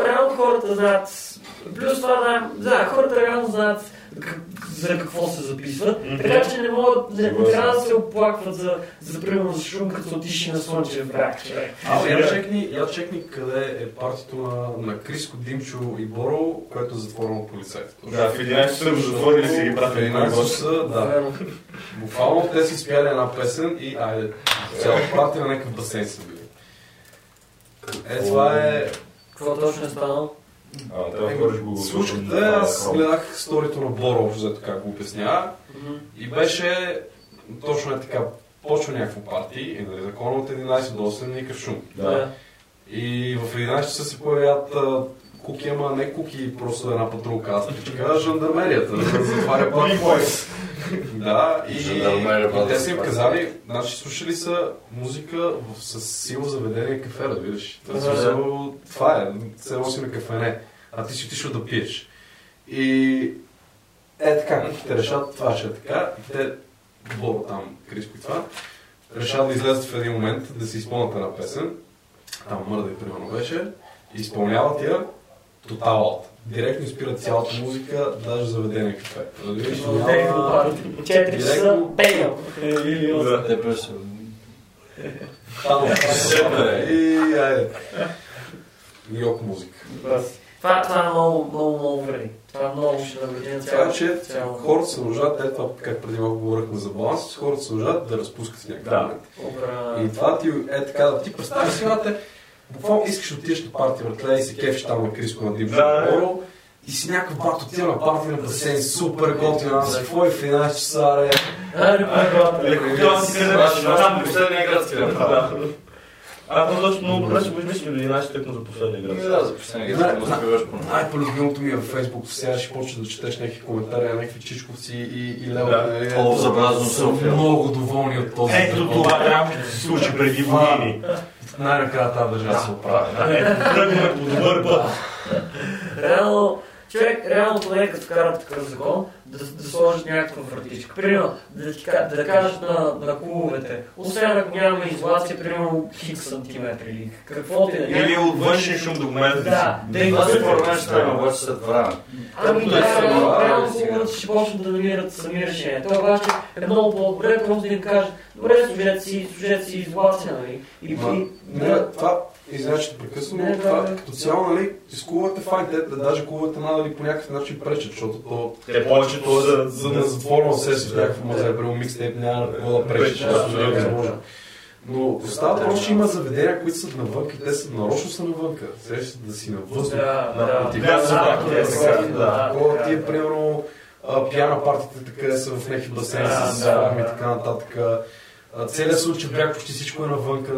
Реално хората знаят... Плюс това, да, хората реално знаят за какво се записват. Така че не могат, не трябва да се оплакват за примерно за шум, като отиши на слънчев бряг, човек. Я чекни къде е партито на Криско, Димчо и Боро, което е затворено от полицаите. Да, в единайсет часа го затворили си ги пратили на гостите. Да. Буквално те си спяли една песен и айде, цялото парти на някакъв басейн са били. Е, това е... Какво точно е станало? Слушахте, аз гледах сторито на Боро, за как го обяснява и беше точно е така, почва някакво парти и нали, закона от единайсет до осем никакъв шум. Да. И в единайсет часа се появят куки, ама не куки, просто една патрулка, аз причка жандармерията, да затваря Black Boys. Да, и, и те са им казали, значи слушали са музика в, с силно заведение кафе, да видиш. Та, да, също, това е, се носим кафене, а ти си отишъл да пиеш. И е така, те решат, това ще е така, и те, Боро там, Криско и това, решат да излезат в един момент, да си изпълнят една песен, там Мърда и примерно беше, изпълняват я, тоталът. Директно спират цялата музика, даже заведение кафе. четири часа пеял! Депресия. И айде. Йок музика. Това е много вреди. Това е много ще навреди на цяло. Така че хората се нуждат, ето как преди малко говорихме за баланс, хората се нуждат да разпускат с някакъв момент. И това ти е така, да ти представи силата. Буквално искаш да отидеш на парти, братле, и се кефиш там на Криско на Димчо Боро и си някакъв бат отива на парти на басейн, супер готин, аз какво е в единайсет часа, аре? Аре, бат, леко, това си къдеш, там последния град си къдеш. Аз точно много добре си го измислим до единайсет тъкно за последния град. Да, за последния град, да се биваш по нас. Най-полюбимото ми е във Фейсбук, сега ще почнеш да четеш някакви коментари, някакви чичковци и лео. О, забразно съм много доволни от този. Ето това трябва да се случи преди години. Най-накрая тази държава се оправи. Тръгваме по добър път. Реално, човек, реално поне като карат такъв закон, да, да сложат някаква вратичка. Примерно, да, да, да кажат на, на клубовете, освен ако нямаме изолация, примерно хикс сантиметри или какво ти да няма. Или от външен шум до момента. Да, да и да се променят, трябва да се врана. Ами да, реално клубовете ще почнат да намират сами решения. Това обаче е много по-добре, просто да им кажат, добре, служете си, служете си изолация, нали? И това... И значи да прекъсваме от това, да, като цяло, нали, изкувате файдет, да даже кувате надали по някакъв начин пречат, защото то... Те повечето за, за да затворна сесия в някаква маза, е бил микстейп, няма да пречат, защото е възможно. Но остава въпрос, че има заведения, които са навънка и те са нарочно са навънка. Срещат да си навъздух, на мотивация, да. Когато ти е, примерно, пиана партията, къде са в някакви басени с флагми и така нататък. Целият случай бряг почти всичко е навънка.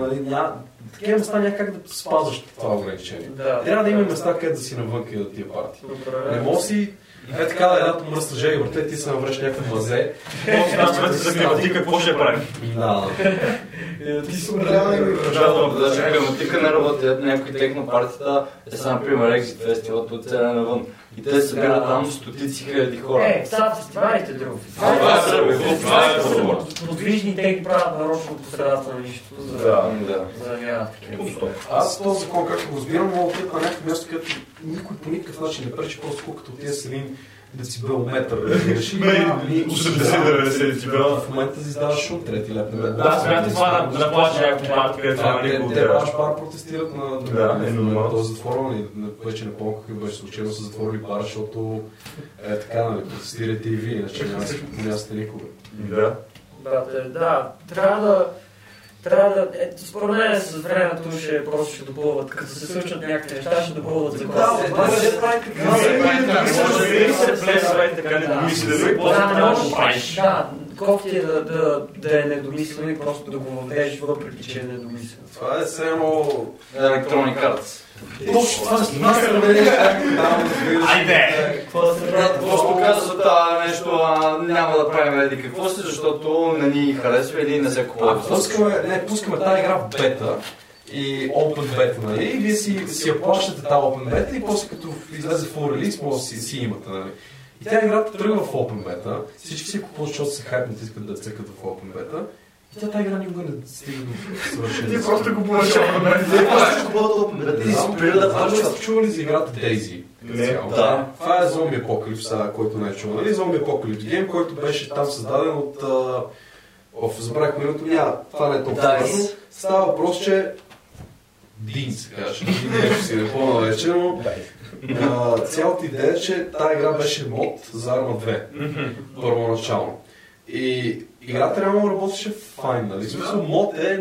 Такива места няма как да спазваш това ограничение. Трябва да има места, където да си навънка и да тия парти. Не мога си... Е така да едната мръсна жега, брате, ти се навръщ някакво мазе. Аз човето се закрива, ти какво ще правим? Да. Ти си трябва да ги вържавам. Да, че климатика не работят, някой техно партията е са, например, Екзит фестивал, от целя навън. И те се събират там стотици хиляди хора. Е, са фестивалите друго. Това е друго, това е друго. Подвижни теги правят нарочно по средата на нищото. Да, да. Аз този закон, както го разбирам, мога да отива на някакво място, където никой по никакъв начин не пречи, просто колкото отива с един децибел метър. осемдесет деветдесет децибела. В момента си издаваш от трети лепне. Да, смятате това да плаче някакво парк, където това не го отдава. Те баш пар протестират на този затвор, вече не помня какви беше случайно са затворили пара, защото е така, нали, протестирате и вие, иначе няма си по място никога. Да. Да, трябва да... Трябва да... Е, според мен с времето ще просто ще допълват, като се случват някакви неща, ще допълват за класа. Да, това ще прави така. Може би се плесва и така недомислено и после трябва да правиш. Да, кофти е да е недомислено и просто да го въвдеш, въпреки че е недомислено. Това е само електронни карти. Точно това с нас да не е там. Айде! Просто казват нещо, няма да правим еди какво си, защото не ни харесва или не се купува. Не, пускаме тази игра в бета и Open Beta, нали? И вие си я плащате тази Open Beta и после като излезе full release, може да си имате, нали? И тя играта тръгва в Open Beta, всички си купуват, защото се хайпнат и искат да цъкат в Open Beta. И тя тази игра никога не стига до съвършенство. Ти просто го плаща Open Beta. Ти просто го плаща Open Beta. Ти спира да плаща. Чували за играта Daisy? Не, да. Това е зомби апокалипса, който не е чувал, нали? Зомби апокалипс гейм, който беше там създаден от... Оф, забравих минуто, няма, това не е толкова. Става въпрос, че... Дин се казваше, нещо си не помня вече, но... Цялата идея е, че тази игра беше мод за Arma две, първоначално. И играта реално работеше файн, нали? В смисъл, мод е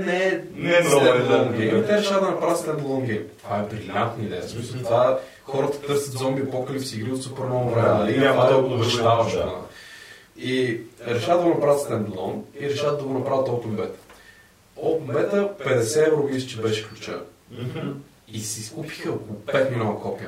не е стендалон гейм. Те решава да направят стендалон гейм. Това е брилянтна идея. В смисъл, това хората търсят зомби апокалипс игри от супер много време, нали? Няма да го обещаваш. И решават да го направят стендалон и решават да го направят Open Beta. Open Beta петдесет евро виж, че беше ключа. И си изкупиха около пет милиона копия.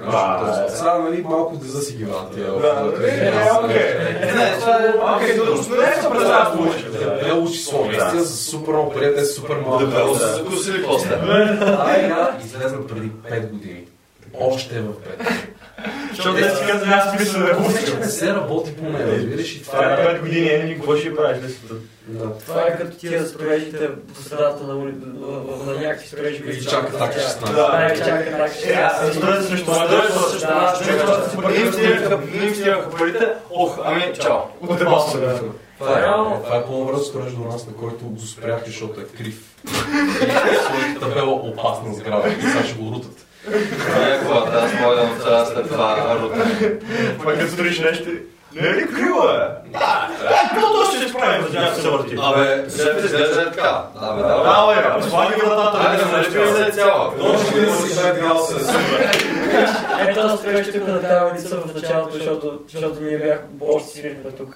Сега, нали, малко деза си ги ванат. Окей, да успееш да представят получи. Дебело число, наистина са супер много пари, те са супер малко. Дебело са закусили после. Тази игра излезна преди пет години. Още е в пет. Защото те си казали, аз мисля да го уча. Не се работи по мен. Това е пет години, е никога ще правиш листата. Това е като тия да строежите по средата на някакви строежи. И чака така ще стане. Да, и чака така ще стане. Строежа срещу строежа. Не им стигаха парите. Ох, ами чао. Отдебал се. Това е по-връз строеж до нас, на който го спрях, защото е крив. И табела опасна сграда. И сега ще го рутат. Някаквата, аз мога да отцеля след това рутане. Пак като сториш нещо, не е ли крива, бе? Да, какво ще изправим, за някакво се върти? Абе, шеф изглежда е така. Абе, давай, бе, слагай вратата, да не нещо и се е цяла. Точно да си шагал се, супер. Ето да спреш тук на тази улица в началото, защото ние бях още сирихме тук,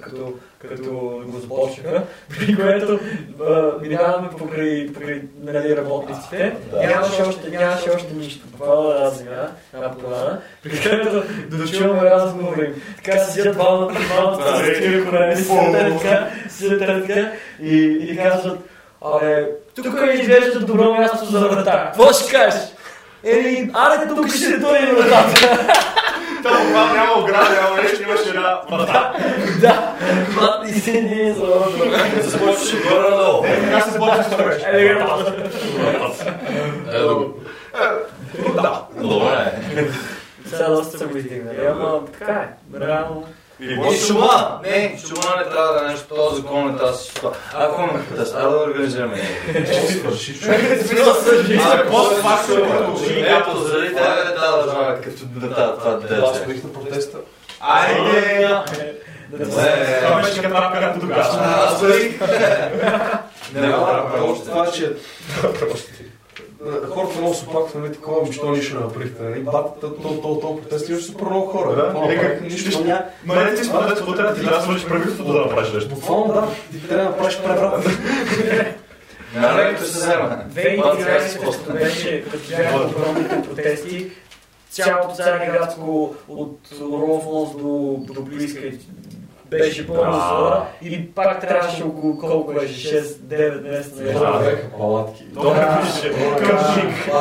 като го започнаха, при което минаваме покрай работниците. Нямаше още нищо, буквално размина, една плана, при което дочуваме разговори. Така се сидят двамата, двамата, сидят така, сидят така и казват, абе, тук ми изглежда добро място за врата. Какво ще кажеш? Ели, аре, тук ще дойде вратата. Това няма ограда, няма нещо, имаше една врата. Да, и се не е заложено. Се сбочваше горе надолу. Как се сбочваше това беше? Ели, вратата. Ето. Да, добре. Сега доста се го издигнали, ама така е, реално. И шума! Не, шума не трябва да е нещо, този закон не трябва да се шума. Ако имаме тъс, трябва да организираме някакъв. Ще свърши шума. Абе, после пак се продължи. Ето, заради трябва да трябва да знаме като дата, това дете. Това стоих на протеста. Айде! Това беше като апка на подобаща. Аз стоих! Не, а още това, че хората много се опакват, нали, такова, защо нищо не направихте, нали, батата, толкова протести, имаше супер много хора. Ма не ти спадат, какво трябва да ти трябва да свалиш правителството да направиш нещо? Буквално да, ти трябва да направиш преврат. Наректо се взема. две хиляди и тринадесета, като беше като огромните протести, цялото Цареградско от Ровнос до Добриска беше пълно с хора и пак трябваше около колко беше шест-девет месеца за хора. Това бяха палатки. Това беше къщик.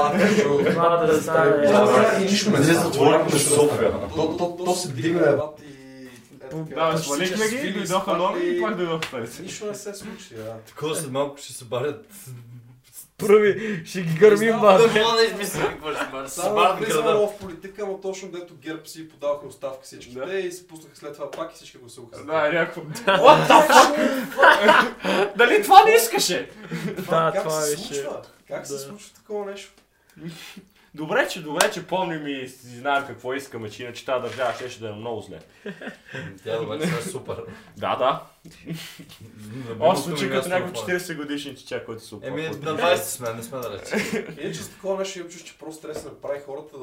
Това да стане... И нищо не се затворихме с София. То се дигна. Да, свалихме ги, дойдоха нови и пак дойдоха тези. Нищо не се случи. Такова след малко ще се барят... Първи, ще ги гърмим баба. Да, мога да измисля какво ще бъде. Само влизаме в политика, но точно дето ГЕРБ си подаваха оставка всичките и се пуснаха след това пак и всички го се уха. Да, някакво... What the fuck? Дали това не искаше? Да, това беше. Как се случва? Как се случва такова нещо? Добре, че добре, че помним и знаем какво искаме, че иначе тази държава ще ще да е много зле. Тя добре са супер. Да, да. Аз случи като някакво четиридесет годишни чича, който се опаква. Еми на двадесет сме, не сме далече. Иначе с такова нещо имам чувство, че просто трябва да се направи хората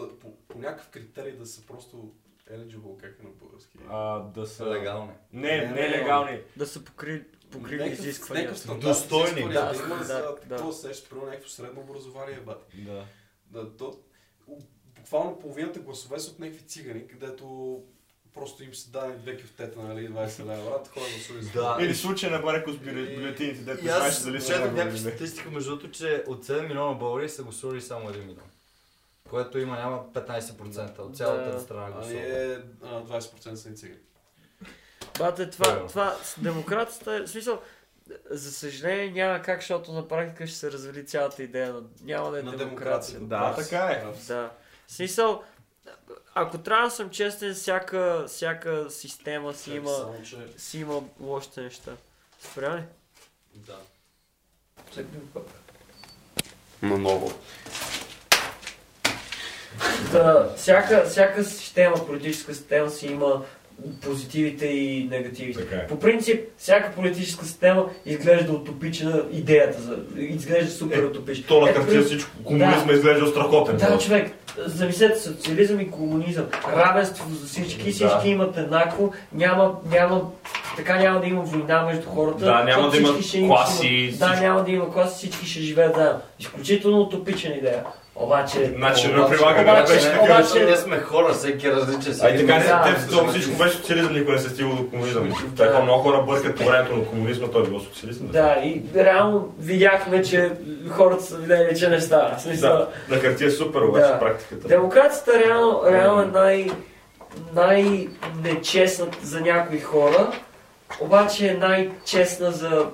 по някакъв критерий да са просто eligible, как е на български. Да са легални. Не, не легални. Да са покрили. Покрили изисквания. Достойни. Да, да, да. Това се ще приема някакво средно образование, бат. Да, то, буквално половината гласове са от някакви цигани, където просто им се даде две кюфтета, нали, двадесет лева, такова гласове за това. Или случай на бареко с бюлетините, дето знаеш дали ще да го някаква статистика, между другото, че от седем милиона българи са гласували само един милион. Което има няма петнадесет процента от цялата страна гласове. А двадесет процента са и цигани. Бате, това с демокрацията е смисъл. За съжаление няма как, защото на практика ще се развали цялата идея, но няма да е на демокрация. демокрация. Да, да, така е. Да. В смисъл, ако трябва да съм честен, всяка, всяка система си има, само, че... си има лошите неща. Спря ли? Да. Но много. Да, всяка, всяка система, политическа система си има позитивите и негативите. Е. По принцип, всяка политическа система изглежда утопична идеята, за... изглежда супер е, утопична. То на картина всичко, комунизма да, изглежда страхотен. Да, човек, замислете, социализъм и комунизъм, равенство за всички, всички да. Имат еднакво, няма, няма, така няма да има война между хората. Да, няма да има класи. Има, да, няма да има класи, всички ще живеят заедно. Изключително утопична идея. Обаче... Значи, но прилагаме беше такива, че ние сме хора, всеки различен си. Ай така не се тем, всичко беше социализъм, никой не се стига до комунизъм. Така много хора бъркат по времето на комунизма, той било социализъм. Да, и реално видяхме, че хората са видели, че не става. Да, на хартия супер, обаче практиката. Демокрацията реално е най-нечестна за някои хора, обаче е най-честна за...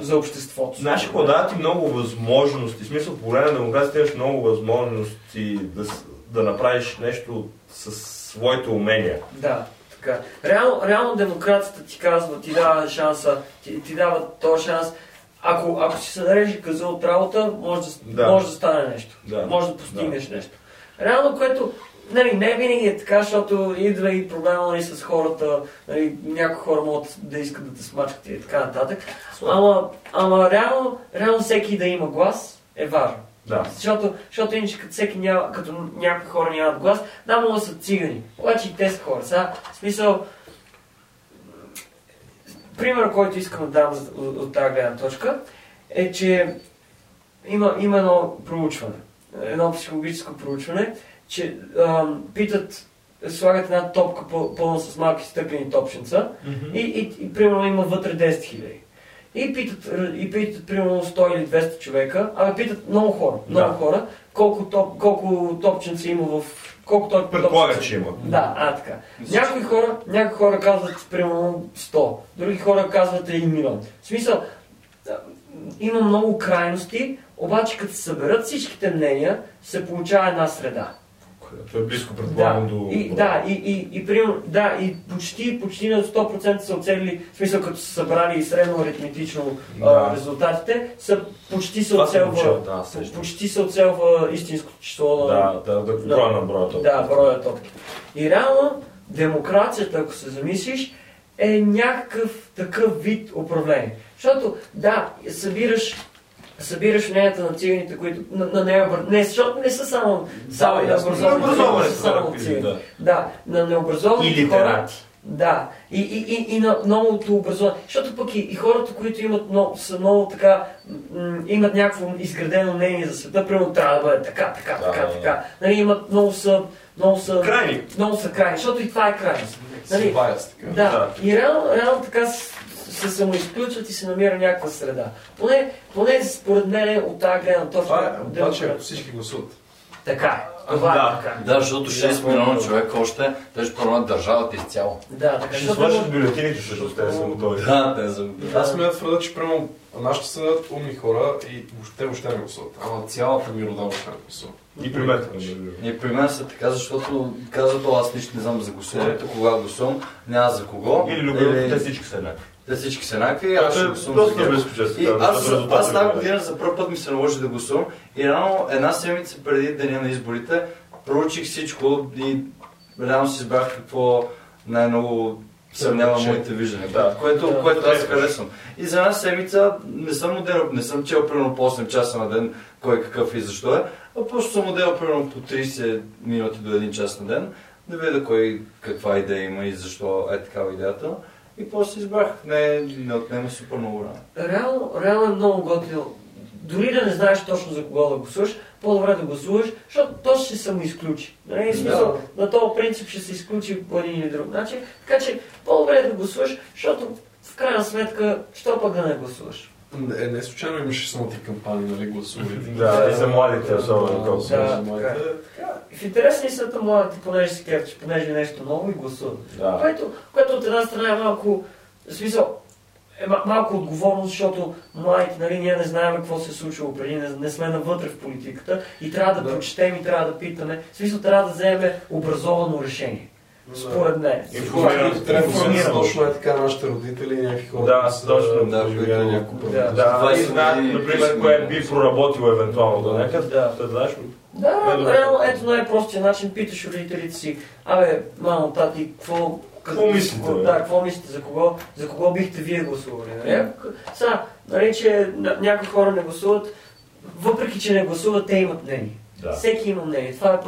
за обществото. Знаеш, ако дава ти много възможности, в смисъл по време на демокрацията имаш много възможности да, да направиш нещо със своите умения. Да, така. Реално, реално демокрацията ти казва, ти дава шанса, ти, ти дава този шанс. Ако, ако си съдрежи каза от работа, може да, да. може да стане нещо. Да. Може да постигнеш да. нещо. Реално, което нали, не винаги е така, защото идва и проблема нали, с хората, нали, някои хора могат да искат да те смачкат и така нататък. Ама, ама реално, реално всеки да има глас е важно. Да. Защото, защото иначе като, всеки няма, като някои хора нямат глас, да, много са цигани. Обаче и те са хора. Сега, в смисъл, пример, който искам да дам от, от тази гледна точка, е, че има, има едно проучване, едно психологическо проучване, че а, питат, слагат една топка пълна с малки стъклени топченца mm-hmm. и, и, и примерно има вътре десет хиляди. И питат, и питат примерно сто или двеста човека, а питат много хора, много да. хора, колко, топ, колко топченца има в... Колко той предполага, че има. Да, а така. Някои хора, някои хора казват примерно сто, други хора казват един милион. В смисъл, има много крайности, обаче като се съберат всичките мнения, се получава една среда. Това е близко предполагам да, до... И, да, и, и, и, примерно, да, и почти, почти на сто процента са оцелили, в смисъл като са събрали и средно аритметично да. резултатите, са почти се оцелва, да, почти се оцелва истинското число да, да, да, на... броя на броя топки. Да, броя топки. И реално демокрацията, ако се замислиш, е някакъв такъв вид управление. Защото, да, събираш, събираш мненията на циганите, които на, на необразовани, не, защото не са само необразовани, да, на необразовани хора. Да, и, и, и, и на новото образование. Защото пък и, и хората, които имат много, са много така, м- имат някакво изградено мнение за света, примерно трябва да бъде така, така, да, така, да, така. Нали, имат много са, много са крайни, много са крайни, защото и това е крайност. Нали, да, да, и реално, реално така се самоизключват и се намира някаква среда. Поне, поне според мен от тази гледна точка. Това е, обаче да, всички гласуват. Така. Това да, е така. Да, защото шест милиона човека още, те ще променят държавата изцяло. Да, така. Ще свършат бюлетините, защото те не са готови. Да, те не са готови. Аз смея да твърда, че прямо нашите са умни хора и те въобще не гласуват. Ама цялата миродава ще не гласува. И при мен. И при мен са така, защото казват, аз лично не знам за гласуването, кога гласувам, няма за кого. Или любят, те всички са еднакви. Те всички са еднакви, аз ще гласувам за тях. Аз тази година за първ път ми се наложи да гласувам и рано една седмица преди деня на изборите проучих всичко и рано си избрах какво най-много съмнявам моите виждания, да, което, да, което аз харесвам. И за една седмица не съм отделен, не съм чел примерно по осем часа на ден кой какъв и защо е, а просто съм отделен примерно по трийсет минути до един час на ден да видя кой каква идея има и защо е такава идеята. И после избрах, не, не отнема супер много време. Реално, реално е много готино. Дори да не знаеш точно за кого да гласуваш, по-добре да гласуваш, защото то ще се самоизключи. Нали? Смисъл, да. На този принцип ще се изключи по един или друг начин. Така че по-добре да гласуваш, защото в крайна сметка, що пък да не гласуваш? Не, не случайно имаше само ти кампании, нали, гласувайте. Да, и за младите особено гласуваме. Да, в интересни са младите, понеже се кефче, понеже нещо ново и гласуват. Да. Което, което от една страна е малко, в смисъл, е малко отговорност, защото младите, нали, ние не знаем какво се е случило преди, не, не сме навътре в политиката и трябва да, да прочетем и трябва да питаме. В смисъл, трябва да вземем образовано решение. Според не. Информирането трябва точно е така нашите родители и някакви хора. Да, точно. Да, да, някакво проблем. Да, и знаят, например, кое би проработило евентуално до някъде. Да, знаеш ли? Да, реално, ето най-простият начин. Питаш родителите си, абе, мамо, тати, какво... Какво мислите? Да, какво мислите? За кого, за кого бихте вие гласували? Сега, нали, че някои хора не гласуват, въпреки че не гласуват, те имат мнение. Всеки има мнение. Това е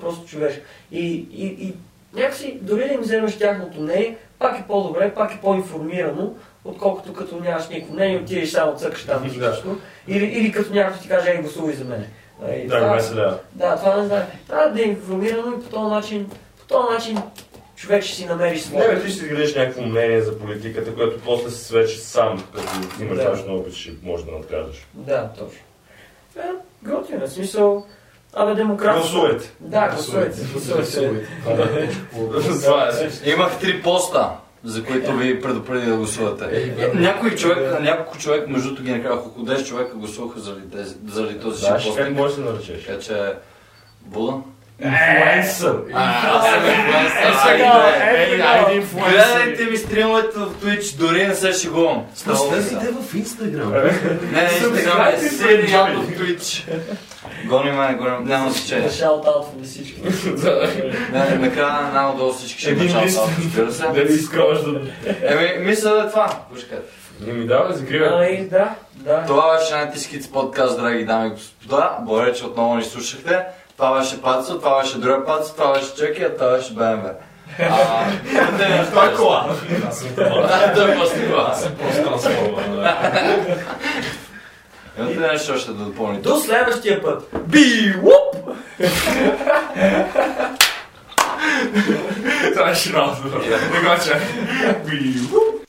просто човешко. И някакси, дори да им вземеш тяхното мнение, пак е по-добре, пак е по-информирано, отколкото като нямаш никакво мнение, отидеш само цъкаш там всичко. Или, или като някой ти каже, ей, гласувай за мене. И да, това, да. Да, това не знае. Трябва да е информирано и по този начин, по този начин човек ще си намери своето. Не, ти ще си изградиш някакво мнение за политиката, което после се вече сам, като имаш точно опит, ще можеш да надграждаш. Да, точно. Е, готино, в смисъл... Абе, демократ. Гласувайте. Да, гласувайте. Имах три поста, за които ви предупреди да гласувате. Някой човек, няколко човек, между другото ги накрая около десет човека гласуваха заради този си пост. Как можеш да наречеш? Така че... Буда? Инфлуенсър! Гледайте ми стримовете в Twitch, дори не се шегувам. Снесите в Instagram. Не, Instagram е сериално в Twitch. Гони мене, гони мене, няма значение. Шаут-аут на всички. Накрая най-долу всички ще има шаут-аут, разбира се. Да ни изкроваш да... Еми, мисля да е това. Не ми дава, закривай. Това беше найти скиц подкаст, драги дами и господа. Благодаря, че отново ни слушахте. Това беше Пацо, това беше друга Пацо, това беше Чеки, а това беше Бе Ем Ве. Ааа... Това е кола. Аз съм кола. Да, той е после кола. Аз съм просто кола. Имате нещо още да допълните? До следващия път! Би-уп! Това е широко. Не го чак. Би-уп!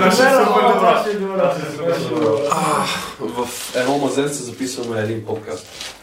Това ще е супер добра. В едно мазенце записваме един подкаст.